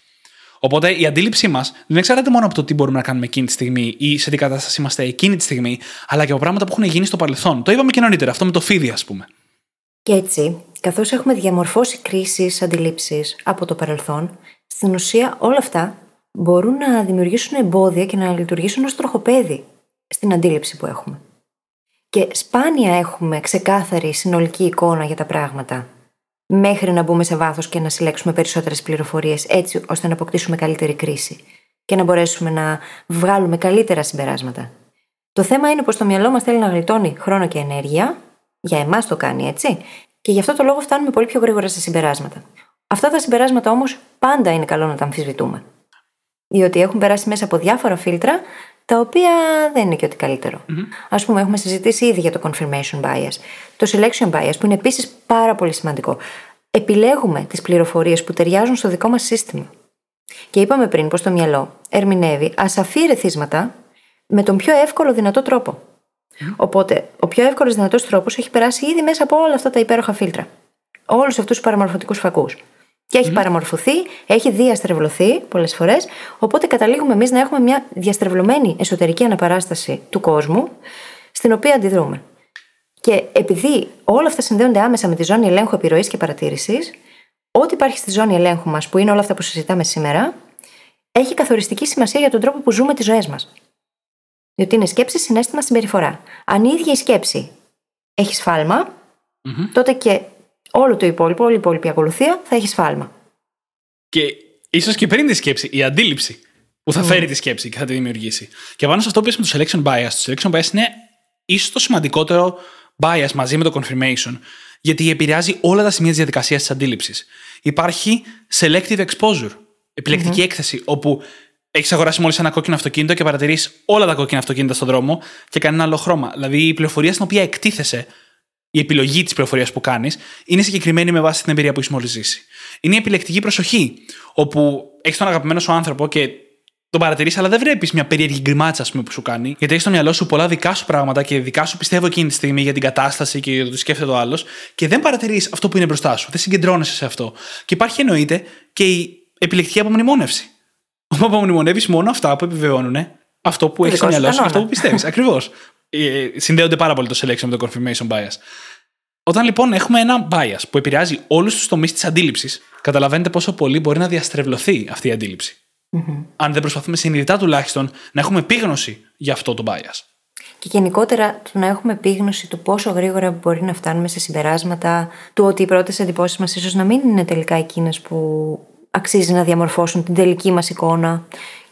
Οπότε η αντίληψή μας δεν εξαρτάται μόνο από το τι μπορούμε να κάνουμε εκείνη τη στιγμή ή σε τι κατάσταση είμαστε εκείνη τη στιγμή, αλλά και από πράγματα που έχουν γίνει στο παρελθόν. Το είπαμε και νωρίτερα, αυτό με το φίδι, ας πούμε. Και έτσι, καθώς έχουμε διαμορφώσει κρίσεις, αντιλήψεις από το παρελθόν, στην ουσία όλα αυτά μπορούν να δημιουργήσουν εμπόδια και να λειτουργήσουν ως τροχοπέδι στην αντίληψη που έχουμε. Και σπάνια έχουμε ξεκάθαρη συνολική εικόνα για τα πράγματα, μέχρι να μπούμε σε βάθος και να συλλέξουμε περισσότερες πληροφορίες, έτσι ώστε να αποκτήσουμε καλύτερη κρίση και να μπορέσουμε να βγάλουμε καλύτερα συμπεράσματα. Το θέμα είναι πως το μυαλό μας θέλει να γλιτώνει χρόνο και ενέργεια, για εμάς το κάνει έτσι, και γι' αυτό το λόγο φτάνουμε πολύ πιο γρήγορα σε συμπεράσματα. Αυτά τα συμπεράσματα όμως πάντα είναι καλό να τα αμφισβητούμε, διότι έχουν περάσει μέσα από διάφορα φίλτρα, τα οποία δεν είναι και ό,τι καλύτερο. Ας πούμε, έχουμε συζητήσει ήδη για το confirmation bias, το selection bias, που είναι επίσης πάρα πολύ σημαντικό. Επιλέγουμε τις πληροφορίες που ταιριάζουν στο δικό μας σύστημα. Και είπαμε πριν πως το μυαλό ερμηνεύει ασαφή ερεθίσματα με τον πιο εύκολο δυνατό τρόπο. Οπότε, ο πιο εύκολος δυνατός τρόπος έχει περάσει ήδη μέσα από όλα αυτά τα υπέροχα φίλτρα. Όλους αυτούς τους παραμορφωτικούς φακούς. Και έχει παραμορφωθεί, έχει διαστρεβλωθεί πολλές φορές, οπότε καταλήγουμε εμείς να έχουμε μια διαστρεβλωμένη εσωτερική αναπαράσταση του κόσμου, στην οποία αντιδρούμε. Και επειδή όλα αυτά συνδέονται άμεσα με τη ζώνη ελέγχου, επιρροής και παρατήρησης, ό,τι υπάρχει στη ζώνη ελέγχου μας, που είναι όλα αυτά που συζητάμε σήμερα, έχει καθοριστική σημασία για τον τρόπο που ζούμε τις ζωές μας. Διότι είναι σκέψη, συναίσθημα, συμπεριφορά. Αν η ίδια η σκέψη έχει σφάλμα, τότε και όλο το υπόλοιπο, όλη η υπόλοιπη ακολουθία θα έχει σφάλμα. Και ίσως και πριν τη σκέψη, η αντίληψη που θα φέρει τη σκέψη και θα τη δημιουργήσει. Και πάνω σε αυτό που είπες με το selection bias. Το selection bias είναι ίσως το σημαντικότερο bias μαζί με το confirmation, γιατί επηρεάζει όλα τα σημεία της διαδικασίας της αντίληψης. Υπάρχει selective exposure, επιλεκτική έκθεση, όπου έχεις αγοράσει μόλις ένα κόκκινο αυτοκίνητο και παρατηρείς όλα τα κόκκινα αυτοκίνητα στον δρόμο και κανένα άλλο χρώμα. Δηλαδή η πληροφορία στην οποία εκτίθεσαι. Η επιλογή της πληροφορίας που κάνεις είναι συγκεκριμένη με βάση την εμπειρία που έχεις μόλις ζήσει. Είναι η επιλεκτική προσοχή, όπου έχεις τον αγαπημένο σου άνθρωπο και τον παρατηρείς, αλλά δεν βλέπεις μια περίεργη γκριμάτσα, ας πούμε, που σου κάνει, γιατί έχεις στο μυαλό σου πολλά δικά σου πράγματα και δικά σου πιστεύω εκείνη τη στιγμή για την κατάσταση και το σκέφτεται ο άλλος, και δεν παρατηρείς αυτό που είναι μπροστά σου, δεν συγκεντρώνεσαι σε αυτό. Και υπάρχει, εννοείται, και η επιλεκτική απομνημόνευση. Όπου απομνημονεύεις μόνο αυτά που επιβεβαιώνουν αυτό που έχεις στο μυαλό σου και αυτό που πιστεύεις. Ακριβώς. Συνδέονται πάρα πολύ το selection με το confirmation bias. Όταν λοιπόν έχουμε ένα bias που επηρεάζει όλους τους τομείς της αντίληψης, καταλαβαίνετε πόσο πολύ μπορεί να διαστρεβλωθεί αυτή η αντίληψη. Mm-hmm. Αν δεν προσπαθούμε συνειδητά τουλάχιστον να έχουμε επίγνωση για αυτό το bias. Και γενικότερα το να έχουμε επίγνωση του πόσο γρήγορα μπορεί να φτάνουμε σε συμπεράσματα, του ότι οι πρώτες εντυπώσεις μας ίσως να μην είναι τελικά εκείνες που αξίζει να διαμορφώσουν την τελική μας εικόνα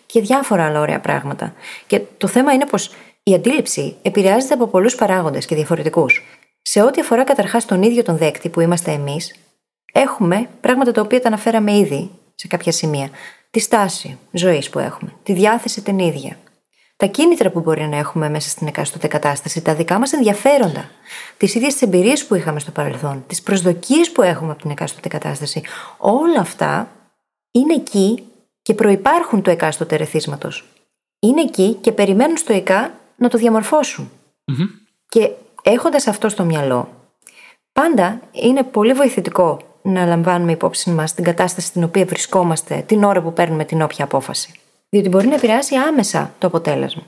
και διάφορα άλλα ωραία πράγματα. Και το θέμα είναι πως η αντίληψη επηρεάζεται από πολλούς παράγοντες και διαφορετικούς. Σε ό,τι αφορά καταρχάς τον ίδιο τον δέκτη που είμαστε εμείς, έχουμε πράγματα τα οποία τα αναφέραμε ήδη σε κάποια σημεία. Τη στάση ζωής που έχουμε, τη διάθεση την ίδια, τα κίνητρα που μπορεί να έχουμε μέσα στην εκάστοτε κατάσταση, τα δικά μας ενδιαφέροντα, τις ίδιες τις εμπειρίες που είχαμε στο παρελθόν, τις προσδοκίες που έχουμε από την εκάστοτε κατάσταση. Όλα αυτά είναι εκεί και προϋπάρχουν του εκάστοτε ερεθίσματος. Είναι εκεί και περιμένουν στοικά να το διαμορφώσουν. Mm-hmm. Και έχοντας αυτό στο μυαλό, πάντα είναι πολύ βοηθητικό να λαμβάνουμε υπόψη μας την κατάσταση στην οποία βρισκόμαστε την ώρα που παίρνουμε την όποια απόφαση. Διότι μπορεί να επηρεάσει άμεσα το αποτέλεσμα.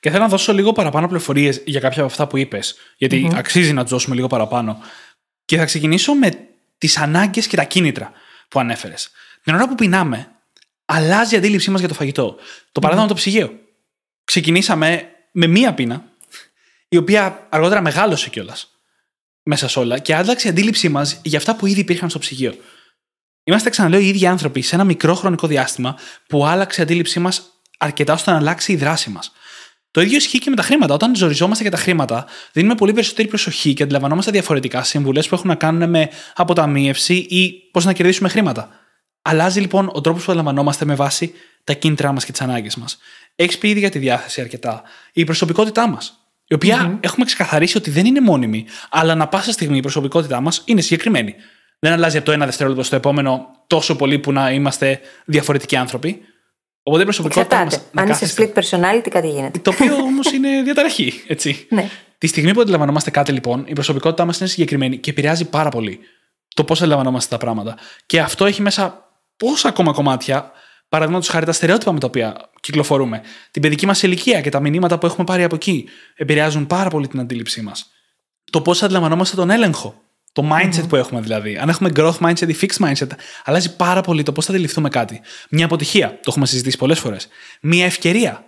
Και θέλω να δώσω λίγο παραπάνω πληροφορίες για κάποια από αυτά που είπες, γιατί αξίζει να τους δώσουμε λίγο παραπάνω. Και θα ξεκινήσω με τις ανάγκες και τα κίνητρα που ανέφερες. Την ώρα που πεινάμε, αλλάζει η αντίληψή μας για το φαγητό. Το παράδειγμα το ψυγείο. Ξεκινήσαμε με μία πείνα, η οποία αργότερα μεγάλωσε κιόλας μέσα σε όλα και άλλαξε η αντίληψή μας για αυτά που ήδη υπήρχαν στο ψυγείο. Είμαστε, ξαναλέω, οι ίδιοι άνθρωποι σε ένα μικρό χρονικό διάστημα που άλλαξε η αντίληψή μας αρκετά ώστε να αλλάξει η δράση μας. Το ίδιο ισχύει και με τα χρήματα. Όταν ζοριζόμαστε για τα χρήματα, δίνουμε πολύ περισσότερη προσοχή και αντιλαμβανόμαστε διαφορετικά συμβουλές που έχουν να κάνουν με αποταμίευση ή πώς να κερδίσουμε χρήματα. Αλλάζει λοιπόν ο τρόπος που αντιλαμβανόμαστε με βάση τα κίνητρά μας και τις ανάγκες μας. Έχεις πει ήδη για τη διάθεση αρκετά. Η προσωπικότητά μας, η οποία έχουμε ξεκαθαρίσει ότι δεν είναι μόνιμη, αλλά ανά πάσα στιγμή η προσωπικότητά μας είναι συγκεκριμένη. Δεν αλλάζει από το ένα δευτερόλεπτο στο επόμενο τόσο πολύ που να είμαστε διαφορετικοί άνθρωποι. Οπότε η προσωπικότητά μας. Αν είσαι split personality, κάτι γίνεται. Το οποίο όμως είναι διαταραχή, έτσι. Ναι. Τη στιγμή που αντιλαμβανόμαστε κάτι, λοιπόν, η προσωπικότητά μας είναι συγκεκριμένη και επηρεάζει πάρα πολύ το πώς αντιλαμβανόμαστε τα πράγματα. Και αυτό έχει μέσα πόσα ακόμα κομμάτια. Παραδείγματος χάρη τα στερεότυπα με τα οποία κυκλοφορούμε, την παιδική μας ηλικία και τα μηνύματα που έχουμε πάρει από εκεί επηρεάζουν πάρα πολύ την αντίληψή μας. Το πώς αντιλαμβανόμαστε τον έλεγχο, το mindset που έχουμε δηλαδή. Αν έχουμε growth mindset ή fixed mindset, αλλάζει πάρα πολύ το πώς θα αντιληφθούμε κάτι. Μια αποτυχία, το έχουμε συζητήσει πολλές φορές. Μια ευκαιρία.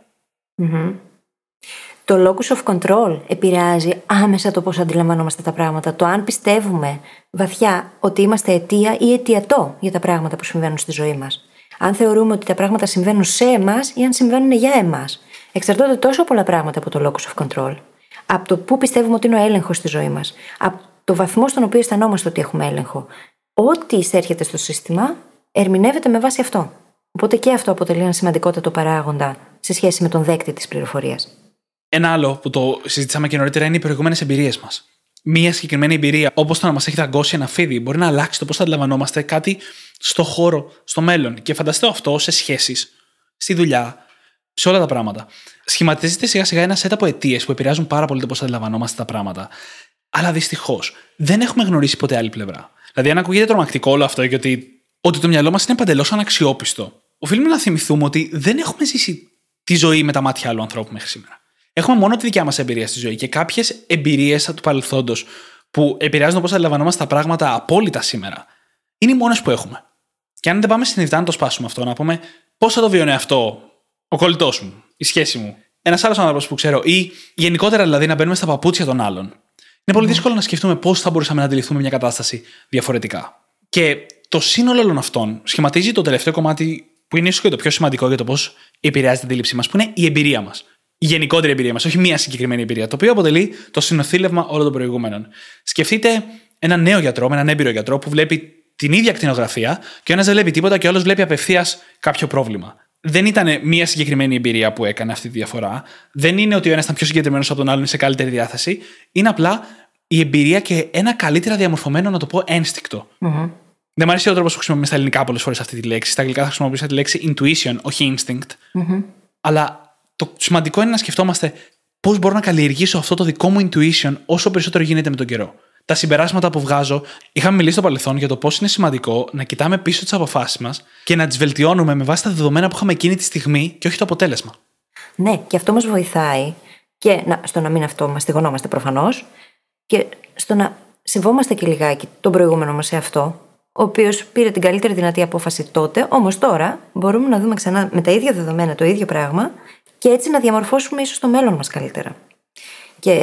Το locus of control επηρεάζει άμεσα το πώς αντιλαμβανόμαστε τα πράγματα. Το αν πιστεύουμε βαθιά ότι είμαστε αιτία ή αιτιατό για τα πράγματα που συμβαίνουν στη ζωή μας. Αν θεωρούμε ότι τα πράγματα συμβαίνουν σε εμάς ή αν συμβαίνουν για εμάς. Εξαρτώνται τόσο πολλά πράγματα από το locus of control. Από το πού πιστεύουμε ότι είναι ο έλεγχος στη ζωή μας. Από το βαθμό στον οποίο αισθανόμαστε ότι έχουμε έλεγχο. Ό,τι εισέρχεται στο σύστημα ερμηνεύεται με βάση αυτό. Οπότε και αυτό αποτελεί ένα σημαντικότατο παράγοντα σε σχέση με τον δέκτη της πληροφορίας. Ένα άλλο που το συζητήσαμε και νωρίτερα είναι οι προηγούμενες εμπειρίες μας. Μία συγκεκριμένη εμπειρία, όπως το να μας έχει δαγκώσει ένα φίδι, μπορεί να αλλάξει το πώς θα αντιλαμβανόμαστε κάτι στο χώρο, στο μέλλον. Και φανταστείτε αυτό σε σχέσεις, στη δουλειά, σε όλα τα πράγματα. Σχηματίζεται σιγά-σιγά ένα set από αιτίες που επηρεάζουν πάρα πολύ το πώς αντιλαμβανόμαστε τα πράγματα. Αλλά δυστυχώς δεν έχουμε γνωρίσει ποτέ άλλη πλευρά. Δηλαδή, αν ακούγεται τρομακτικό όλο αυτό και ότι το μυαλό μας είναι παντελώς αναξιόπιστο, οφείλουμε να θυμηθούμε ότι δεν έχουμε ζήσει τη ζωή με τα μάτια άλλου ανθρώπου μέχρι σήμερα. Έχουμε μόνο τη δικιά μας εμπειρία στη ζωή και κάποιες εμπειρίες του παρελθόντος που επηρεάζουν πώς αντιλαμβανόμαστε τα πράγματα απόλυτα σήμερα, είναι οι μόνες που έχουμε. Και αν δεν πάμε συνειδητά να το σπάσουμε αυτό, να πούμε πώς θα το βιώνει αυτό ο κολλητός μου, η σχέση μου, ένας άλλος άνθρωπος που ξέρω, ή γενικότερα δηλαδή να μπαίνουμε στα παπούτσια των άλλων, είναι πολύ δύσκολο να σκεφτούμε πώς θα μπορούσαμε να αντιληφθούμε μια κατάσταση διαφορετικά. Και το σύνολο όλων αυτών σχηματίζει το τελευταίο κομμάτι που είναι ίσως και το πιο σημαντικό για το πώς επηρεάζει την αντίληψή μας, που είναι η εμπειρία μας. Η γενικότερη εμπειρία μας, όχι μία συγκεκριμένη εμπειρία, το οποίο αποτελεί το συνοθήλευμα όλων των προηγούμενων. Σκεφτείτε έναν νέο γιατρό, με έναν έμπειρο γιατρό που βλέπει την ίδια ακτινογραφία και ο ένας δεν βλέπει τίποτα και ο άλλος βλέπει απευθείας κάποιο πρόβλημα. Δεν ήταν μία συγκεκριμένη εμπειρία που έκανε αυτή τη διαφορά. Δεν είναι ότι ο ένας ήταν πιο συγκεντρωμένος από τον άλλον ή σε καλύτερη διάθεση. Είναι απλά η εμπειρία και ένα καλύτερα διαμορφωμένο, να το πω, ένστικτο. Δεν μου αρέσει ο τρόπος που χρησιμοποιούμε στα ελληνικά πολλές φορές αυτή τη λέξη. Στα αγγλικά θα χρησιμοποιούσα τη λέξη intuition, όχι instinct. Αλλά. Το σημαντικό είναι να σκεφτόμαστε πώς μπορώ να καλλιεργήσω αυτό το δικό μου intuition όσο περισσότερο γίνεται με τον καιρό. Τα συμπεράσματα που βγάζω, είχαμε μιλήσει στο παρελθόν για το πώς είναι σημαντικό να κοιτάμε πίσω τις αποφάσεις μας και να τις βελτιώνουμε με βάση τα δεδομένα που είχαμε εκείνη τη στιγμή και όχι το αποτέλεσμα. Ναι, και αυτό μας βοηθάει και στο να μην αυτομαστιγωνόμαστε προφανώς, και στο να σεβόμαστε και λιγάκι τον προηγούμενο μας εαυτό, ο οποίος πήρε την καλύτερη δυνατή απόφαση τότε, όμως τώρα μπορούμε να δούμε ξανά με τα ίδια δεδομένα το ίδιο πράγμα και έτσι να διαμορφώσουμε ίσως το μέλλον μας καλύτερα. Και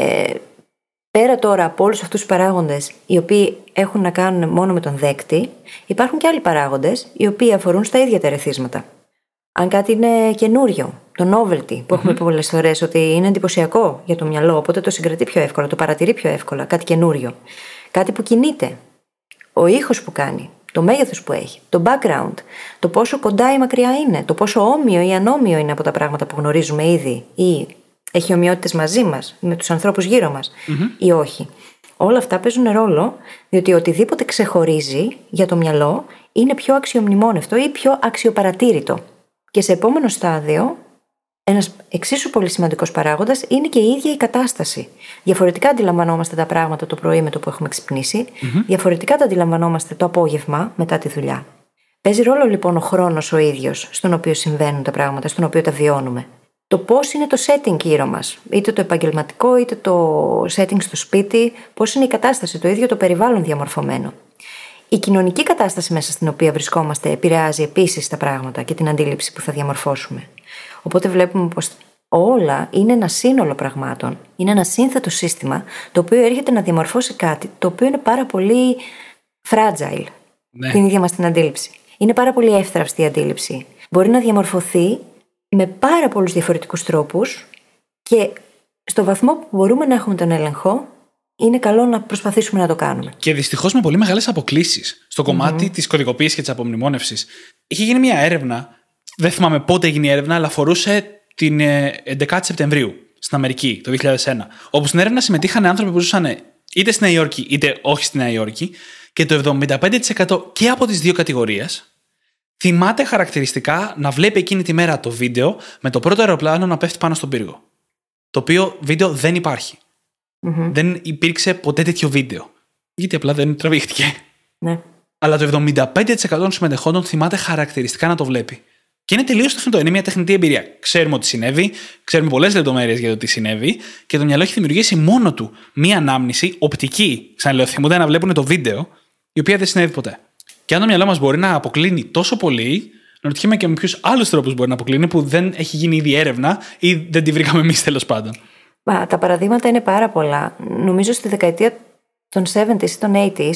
πέρα τώρα από όλους αυτούς τους παράγοντες, οι οποίοι έχουν να κάνουν μόνο με τον δέκτη, υπάρχουν και άλλοι παράγοντες οι οποίοι αφορούν στα ίδια τα ερεθίσματα. Αν κάτι είναι καινούριο, το novelty, που έχουμε πει πολλές φορές ότι είναι εντυπωσιακό για το μυαλό, οπότε το συγκρατεί πιο εύκολα, το παρατηρεί πιο εύκολα, κάτι καινούριο. Κάτι που κινείται, ο ήχος που κάνει, το μέγεθος που έχει, το background, το πόσο κοντά ή μακριά είναι, το πόσο όμοιο ή ανόμοιο είναι από τα πράγματα που γνωρίζουμε ήδη, ή έχει ομοιότητες μαζί μας, με τους ανθρώπους γύρω μας, ή όχι. Όλα αυτά παίζουν ρόλο, διότι οτιδήποτε ξεχωρίζει για το μυαλό είναι πιο αξιομνημόνευτο ή πιο αξιοπαρατήρητο. Και σε επόμενο στάδιο, ένας εξίσου πολύ σημαντικός παράγοντας είναι και η ίδια η κατάσταση. Διαφορετικά αντιλαμβανόμαστε τα πράγματα το πρωί με το που έχουμε ξυπνήσει, διαφορετικά τα αντιλαμβανόμαστε το απόγευμα μετά τη δουλειά. Παίζει ρόλο λοιπόν ο χρόνος ο ίδιος στον οποίο συμβαίνουν τα πράγματα, στον οποίο τα βιώνουμε. Το πώς είναι το setting γύρω μας, είτε το επαγγελματικό, είτε το setting στο σπίτι, πώς είναι η κατάσταση, το ίδιο το περιβάλλον διαμορφωμένο. Η κοινωνική κατάσταση μέσα στην οποία βρισκόμαστε επηρεάζει επίσης τα πράγματα και την αντίληψη που θα διαμορφώσουμε. Οπότε βλέπουμε πως όλα είναι ένα σύνολο πραγμάτων. Είναι ένα σύνθετο σύστημα το οποίο έρχεται να διαμορφώσει κάτι το οποίο είναι πάρα πολύ fragile, ναι, την ίδια μας την αντίληψη. Είναι πάρα πολύ εύθραυστη η αντίληψη. Μπορεί να διαμορφωθεί με πάρα πολλούς διαφορετικούς τρόπους και στο βαθμό που μπορούμε να έχουμε τον έλεγχο, είναι καλό να προσπαθήσουμε να το κάνουμε. Και δυστυχώς με πολύ μεγάλες αποκλίσεις στο κομμάτι της κωδικοποίησης και της απομνημόνευσης. Είχε γίνει μια έρευνα, δεν θυμάμαι πότε έγινε η έρευνα, αλλά αφορούσε την 11η Σεπτεμβρίου στην Αμερική το 2001. Όπου στην έρευνα συμμετείχαν άνθρωποι που ζούσαν είτε στη Νέα Υόρκη είτε όχι στη Νέα Υόρκη, και το 75% και από τις δύο κατηγορίες θυμάται χαρακτηριστικά να βλέπει εκείνη τη μέρα το βίντεο με το πρώτο αεροπλάνο να πέφτει πάνω στον πύργο. Το οποίο βίντεο δεν υπάρχει. Δεν υπήρξε ποτέ τέτοιο βίντεο. Γιατί απλά δεν τραβήχτηκε. Ναι. Αλλά το 75% των συμμετεχόντων θυμάται χαρακτηριστικά να το βλέπει. Και είναι τελείως τεχνητό. Είναι μια τεχνητή εμπειρία. Ξέρουμε ότι συνέβη, ξέρουμε πολλές λεπτομέρειες για το τι συνέβη, και το μυαλό έχει δημιουργήσει μόνο του μια ανάμνηση οπτική. Ξαναλέω, θυμούνται να βλέπουν το βίντεο, η οποία δεν συνέβη ποτέ. Και αν το μυαλό μας μπορεί να αποκλίνει τόσο πολύ, αναρωτιέμαι και με ποιους άλλους τρόπους μπορεί να αποκλίνει που δεν έχει γίνει ήδη έρευνα ή δεν τη βρήκαμε εμείς τέλος πάντων. Τα παραδείγματα είναι πάρα πολλά. Νομίζω στη δεκαετία των 70s ή των 80s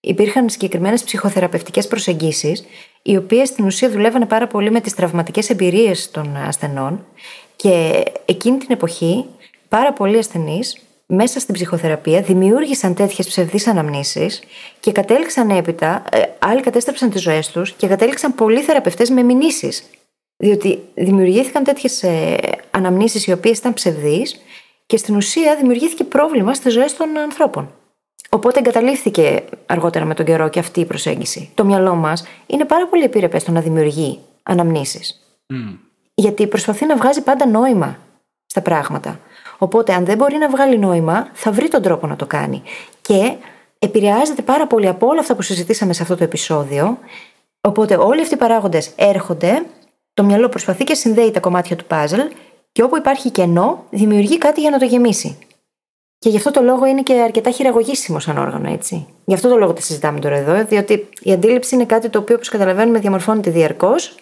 υπήρχαν συγκεκριμένες ψυχοθεραπευτικές προσεγγίσεις, οι οποίες στην ουσία δουλεύανε πάρα πολύ με τις τραυματικές εμπειρίες των ασθενών, και εκείνη την εποχή πάρα πολλοί ασθενείς μέσα στην ψυχοθεραπεία δημιούργησαν τέτοιες ψευδείς αναμνήσεις και κατέληξαν έπειτα, άλλοι κατέστρεψαν τις ζωές τους και κατέληξαν πολλοί θεραπευτές με μηνύσεις. Διότι δημιουργήθηκαν τέτοιες αναμνήσεις οι οποίες ήταν ψευδείς και στην ουσία δημιουργήθηκε πρόβλημα στις ζωές των ανθρώπων. Οπότε εγκαταλείφθηκε αργότερα με τον καιρό και αυτή η προσέγγιση. Το μυαλό μας είναι πάρα πολύ επίρρεπες στο να δημιουργεί αναμνήσεις. Γιατί προσπαθεί να βγάζει πάντα νόημα στα πράγματα. Οπότε αν δεν μπορεί να βγάλει νόημα, θα βρει τον τρόπο να το κάνει. Και επηρεάζεται πάρα πολύ από όλα αυτά που συζητήσαμε σε αυτό το επεισόδιο. Οπότε όλοι αυτοί οι παράγοντες έρχονται. Το μυαλό προσπαθεί και συνδέει τα κομμάτια του puzzle, και όπου υπάρχει κενό, δημιουργεί κάτι για να το γεμίσει. Και γι' αυτό το λόγο είναι και αρκετά χειραγωγήσιμο σαν όργανο, έτσι. Γι' αυτό το λόγο τα συζητάμε τώρα εδώ, διότι η αντίληψη είναι κάτι το οποίο, όπως καταλαβαίνουμε, διαμορφώνεται διαρκώς.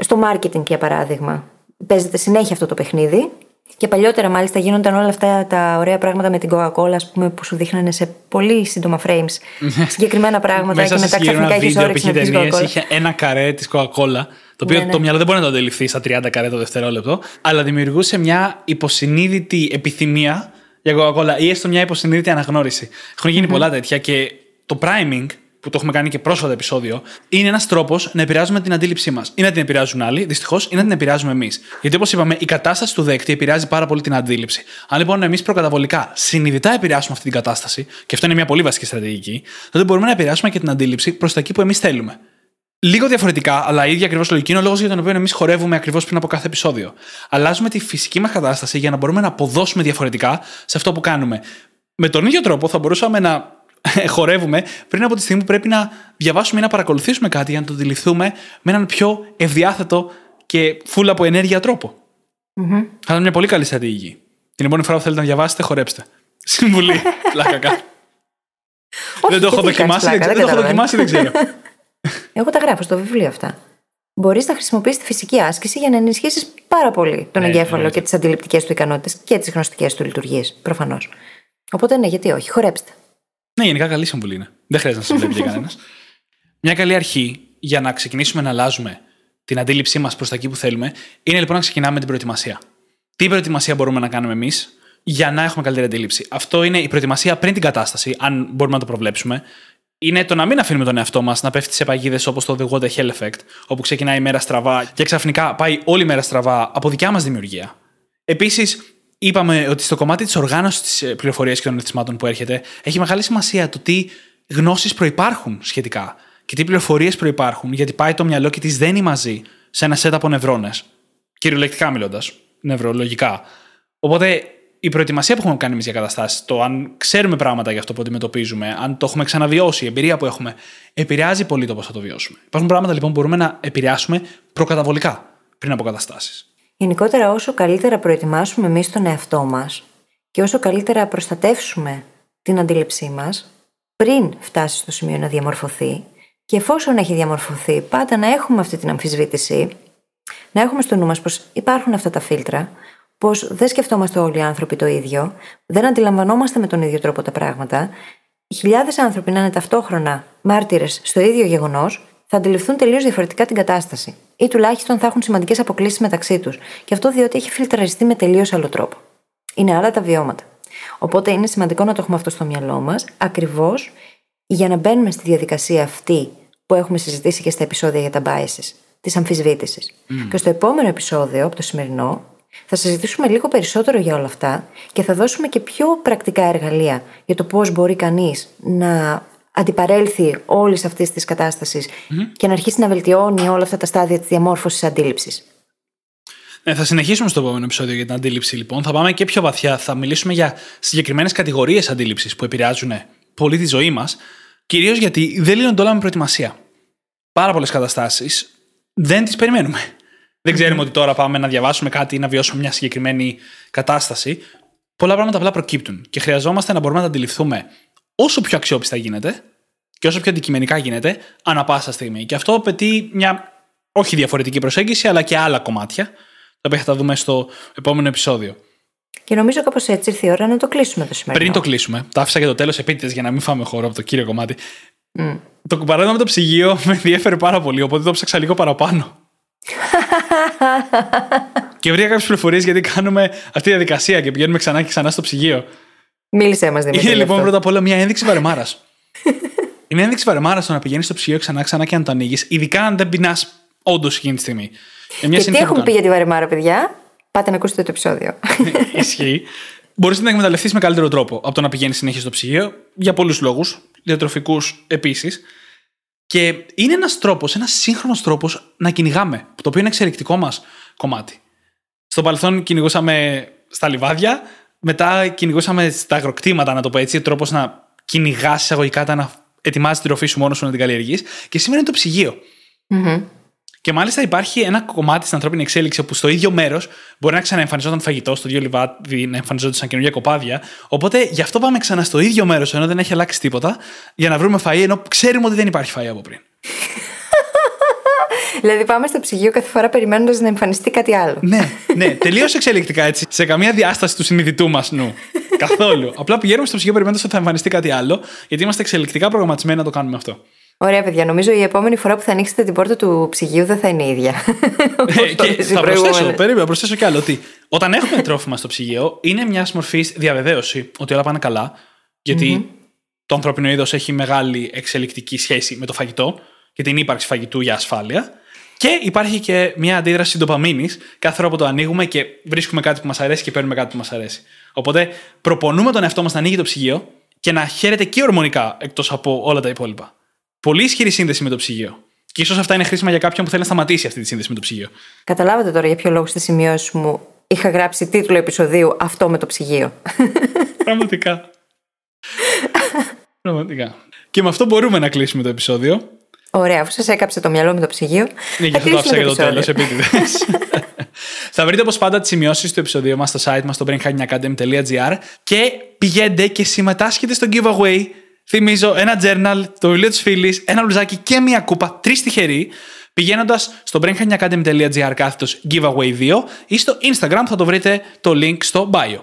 Στο marketing, για παράδειγμα, παίζεται συνέχεια αυτό το παιχνίδι. Και παλιότερα, μάλιστα, γίνονταν όλα αυτά τα ωραία πράγματα με την Coca-Cola, ας πούμε, που σου δείχνανε σε πολύ σύντομα frames συγκεκριμένα πράγματα. Και μετά ξαφνικά έχει όρεξη να πιει Coca-Cola. Είχε ένα καρέ τη Coca-Cola, το οποίο το μυαλό δεν μπορεί να το αντιληφθεί στα 30 καρέ το δευτερόλεπτο, αλλά δημιουργούσε μια υποσυνείδητη επιθυμία για Coca-Cola ή έστω μια υποσυνείδητη αναγνώριση. Έχουν γίνει πολλά τέτοια, και το priming, που το έχουμε κάνει και πρόσφατα επεισόδιο, είναι ένας τρόπος να επηρεάζουμε την αντίληψή μας. Ή να την επηρεάζουν άλλοι, δυστυχώς, ή να την επηρεάζουμε εμείς. Γιατί, όπως είπαμε, η κατάσταση του δέκτη επηρεάζει πάρα πολύ την αντίληψη. Αν λοιπόν εμείς προκαταβολικά συνειδητά επηρεάσουμε αυτή την κατάσταση, και αυτό είναι μια πολύ βασική στρατηγική, τότε μπορούμε να επηρεάσουμε και την αντίληψη προς τα εκεί που εμείς θέλουμε. Λίγο διαφορετικά, αλλά η ίδια ακριβώς λογική, είναι ο λόγος για τον οποίο εμείς χορεύουμε ακριβώς πριν από κάθε επεισόδιο. Αλλάζουμε τη φυσική μας κατάσταση για να μπορούμε να αποδώσουμε διαφορετικά σε αυτό που κάνουμε. Με τον ίδιο τρόπο θα μπορούσαμε να χορεύουμε πριν από τη στιγμή που πρέπει να διαβάσουμε ή να παρακολουθήσουμε κάτι για να το αντιληφθούμε με έναν πιο ευδιάθετο και full από ενέργεια τρόπο. Θα ήταν μια πολύ καλή στρατηγική. Την επόμενη φορά που θέλετε να διαβάσετε, χορέψτε. Συμβουλή. Πλάκα κάνω. Δεν το έχω δοκιμάσει, δεν ξέρω. Εγώ τα γράφω στο βιβλίο αυτά. Μπορείς να χρησιμοποιήσεις τη φυσική άσκηση για να ενισχύσεις πάρα πολύ τον εγκέφαλο και τις αντιληπτικές του ικανότητες και τις γνωστικές του λειτουργίες, προφανώς. Οπότε ναι, γιατί όχι, χορέψτε. Ναι, γενικά καλή συμβουλή είναι. Δεν χρειάζεται να σας βλέπει κανένας. Μια καλή αρχή για να ξεκινήσουμε να αλλάζουμε την αντίληψή μας προς τα εκεί που θέλουμε είναι λοιπόν να ξεκινάμε με την προετοιμασία. Τι προετοιμασία μπορούμε να κάνουμε εμείς για να έχουμε καλύτερη αντίληψη. Αυτό είναι η προετοιμασία πριν την κατάσταση, αν μπορούμε να το προβλέψουμε. Είναι το να μην αφήνουμε τον εαυτό μας να πέφτει σε παγίδες όπως το The What the Hell Effect, όπου ξεκινάει η μέρα στραβά και ξαφνικά πάει όλη η μέρα στραβά από δικιά μας δημιουργία. Επίσης, είπαμε ότι στο κομμάτι της οργάνωσης της πληροφορίας και των ερεθισμάτων που έρχεται, έχει μεγάλη σημασία το τι γνώσεις προϋπάρχουν σχετικά και τι πληροφορίες προϋπάρχουν, γιατί πάει το μυαλό και τις δένει μαζί σε ένα set από νευρώνες. Κυριολεκτικά μιλώντας, νευρολογικά. Οπότε. Η προετοιμασία που έχουμε κάνει εμείς για καταστάσεις, το αν ξέρουμε πράγματα για αυτό που αντιμετωπίζουμε, αν το έχουμε ξαναβιώσει, η εμπειρία που έχουμε, επηρεάζει πολύ το πώς θα το βιώσουμε. Υπάρχουν πράγματα λοιπόν που μπορούμε να επηρεάσουμε προκαταβολικά πριν από καταστάσεις. Γενικότερα, όσο καλύτερα προετοιμάσουμε εμείς τον εαυτό μας και όσο καλύτερα προστατεύσουμε την αντίληψή μας πριν φτάσει στο σημείο να διαμορφωθεί, και εφόσον έχει διαμορφωθεί, πάντα να έχουμε αυτή την αμφισβήτηση, να έχουμε στο νου μας πως υπάρχουν αυτά τα φίλτρα. Πως δεν σκεφτόμαστε όλοι οι άνθρωποι το ίδιο, δεν αντιλαμβανόμαστε με τον ίδιο τρόπο τα πράγματα. Χιλιάδες άνθρωποι να είναι ταυτόχρονα μάρτυρες στο ίδιο γεγονός, θα αντιληφθούν τελείως διαφορετικά την κατάσταση. Ή τουλάχιστον θα έχουν σημαντικές αποκλίσεις μεταξύ τους. Και αυτό διότι έχει φιλτραριστεί με τελείως άλλο τρόπο. Είναι άλλα τα βιώματα. Οπότε είναι σημαντικό να το έχουμε αυτό στο μυαλό μας, ακριβώς για να μπαίνουμε στη διαδικασία αυτή που έχουμε συζητήσει και στα επεισόδια για τα biases, της αμφισβήτησης. Και στο επόμενο επεισόδιο, από το σημερινό. Θα συζητήσουμε λίγο περισσότερο για όλα αυτά και θα δώσουμε και πιο πρακτικά εργαλεία για το πώς μπορεί κανείς να αντιπαρέλθει όλης αυτής της κατάστασης και να αρχίσει να βελτιώνει όλα αυτά τα στάδια της διαμόρφωσης αντίληψης. Ναι, θα συνεχίσουμε στο επόμενο επεισόδιο για την αντίληψη λοιπόν. Θα πάμε και πιο βαθιά. Θα μιλήσουμε για συγκεκριμένες κατηγορίες αντίληψης που επηρεάζουν πολύ τη ζωή μας, κυρίως γιατί δεν λύνονται όλα με προετοιμασία. Πάρα πολλές καταστάσεις δεν τις περιμένουμε. Δεν ξέρουμε ότι τώρα πάμε να διαβάσουμε κάτι ή να βιώσουμε μια συγκεκριμένη κατάσταση. Πολλά πράγματα απλά προκύπτουν και χρειαζόμαστε να μπορούμε να τα αντιληφθούμε όσο πιο αξιόπιστα γίνεται και όσο πιο αντικειμενικά γίνεται, ανά πάσα στιγμή. Και αυτό απαιτεί μια όχι διαφορετική προσέγγιση, αλλά και άλλα κομμάτια, τα οποία θα τα δούμε στο επόμενο επεισόδιο. Και νομίζω κάπως έτσι ήρθε η ώρα να το κλείσουμε το σημερινό. Πριν το κλείσουμε, το άφησα για το τέλος επίτηδες για να μην φάμε χώρο από το κύριο κομμάτι. Το παράδειγμα με το ψυγείο με ενδιέφερε πάρα πολύ, οπότε το ψάξα λίγο παραπάνω. Και βρήκα κάποιες πληροφορίες γιατί κάνουμε αυτή τη διαδικασία και πηγαίνουμε ξανά και ξανά στο ψυγείο. Μίλησέ μας, Δημήτρη. Είναι λοιπόν πρώτα απ' όλα μια ένδειξη βαρεμάρας. Είναι ένδειξη βαρεμάρας το να πηγαίνεις στο ψυγείο ξανά και να το ανοίγεις, ειδικά αν δεν πεινάς όντως εκείνη τη στιγμή. Και τι έχουμε πει για τη βαρεμάρα, παιδιά. Πάτε να ακούσετε το επεισόδιο. Ισχύει. Μπορείς να την εκμεταλλευτείς με καλύτερο τρόπο από το να πηγαίνεις συνέχεια στο ψυγείο για πολλούς λόγους, διατροφικούς επίσης. Και είναι ένας σύγχρονος τρόπος να κυνηγάμε, το οποίο είναι εξελικτικό μας κομμάτι. Στο παρελθόν κυνηγούσαμε στα λιβάδια, μετά κυνηγούσαμε στα αγροκτήματα, να το πω έτσι, τρόπος να κυνηγάς εισαγωγικά, να ετοιμάζεις την τροφή σου μόνος σου, να την καλλιεργείς. Και σήμερα είναι το ψυγείο. Και μάλιστα υπάρχει ένα κομμάτι στην ανθρώπινη εξέλιξη όπου στο ίδιο μέρος μπορεί να ξαναεμφανιζόταν φαγητό, στο ίδιο λιβάδι να εμφανιζόταν σαν καινούργια κοπάδια. Οπότε γι' αυτό πάμε ξανά στο ίδιο μέρος ενώ δεν έχει αλλάξει τίποτα, για να βρούμε φαΐ ενώ ξέρουμε ότι δεν υπάρχει φαΐ από πριν. Δηλαδή πάμε στο ψυγείο κάθε φορά περιμένοντας να εμφανιστεί κάτι άλλο. Ναι, τελείως εξελικτικά έτσι. Σε καμία διάσταση του συνειδητού μας νου. Καθόλου. Απλά πηγαίνουμε στο ψυγείο περιμένοντας ότι θα εμφανιστεί κάτι άλλο, γιατί είμαστε εξελικτικά προγραμματισμένοι να το κάνουμε αυτό. Ωραία, παιδιά. Νομίζω η επόμενη φορά που θα ανοίξετε την πόρτα του ψυγείου δεν θα είναι η ίδια. Και θα προσθέσω, κι άλλο ότι όταν έχουμε τρόφιμα στο ψυγείο, είναι μια μορφή διαβεβαίωση ότι όλα πάνε καλά, γιατί το ανθρώπινο είδος έχει μεγάλη εξελικτική σχέση με το φαγητό και την ύπαρξη φαγητού για ασφάλεια. Και υπάρχει και μια αντίδραση ντοπαμίνης κάθε φορά που το ανοίγουμε και βρίσκουμε κάτι που μας αρέσει και παίρνουμε κάτι που μας αρέσει. Οπότε προπονούμε τον εαυτό μας να ανοίγει το ψυγείο και να χαίρεται και ορμονικά εκτός από όλα τα υπόλοιπα. Πολύ ισχυρή σύνδεση με το ψυγείο. Και ίσως αυτά είναι χρήσιμα για κάποιον που θέλει να σταματήσει αυτή τη σύνδεση με το ψυγείο. Καταλάβατε τώρα για ποιο λόγο στις σημειώσεις μου είχα γράψει τίτλο επεισοδίου αυτό με το ψυγείο. Πραγματικά. Πραγματικά. Και με αυτό μπορούμε να κλείσουμε το επεισόδιο. Ωραία, αφού σας έκαψε το μυαλό με το ψυγείο. Ναι, γι' αυτό το άφησα για το τέλος, επίτηδες. Θα βρείτε όπως πάντα τις σημειώσεις του επεισοδίου μας στο site μας στο brainhackingacademy.gr και πηγαίνετε και συμμετάσχετε στο giveaway. Θυμίζω ένα journal, το βιβλίο της Φύλλις, ένα μπλουζάκι και μια κούπα, τρεις τυχεροί, πηγαίνοντας στο brainhackingacademy.gr /giveaway2 ή στο Instagram θα το βρείτε το link στο bio.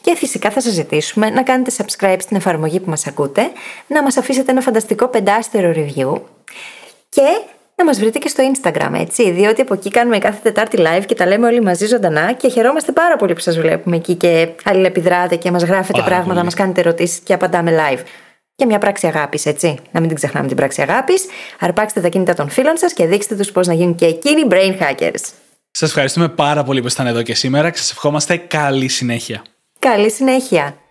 Και φυσικά θα σας ζητήσουμε να κάνετε subscribe στην εφαρμογή που μας ακούτε, να μας αφήσετε ένα φανταστικό 5-αστερο review και να μας βρείτε και στο Instagram, έτσι, διότι από εκεί κάνουμε κάθε Τετάρτη live και τα λέμε όλοι μαζί ζωντανά και χαιρόμαστε πάρα πολύ που σας βλέπουμε εκεί και αλληλεπιδράτε και μας γράφετε πράγματα, μας κάνετε ερωτήσεις και απαντάμε live. Και μια πράξη αγάπης, έτσι. Να μην την ξεχνάμε την πράξη αγάπης. Αρπάξτε τα κινητά των φίλων σας και δείξτε τους πώς να γίνουν και εκείνοι brain hackers. Σας ευχαριστούμε πάρα πολύ που ήσασταν εδώ και σήμερα και σας ευχόμαστε καλή συνέχεια. Καλή συνέχεια.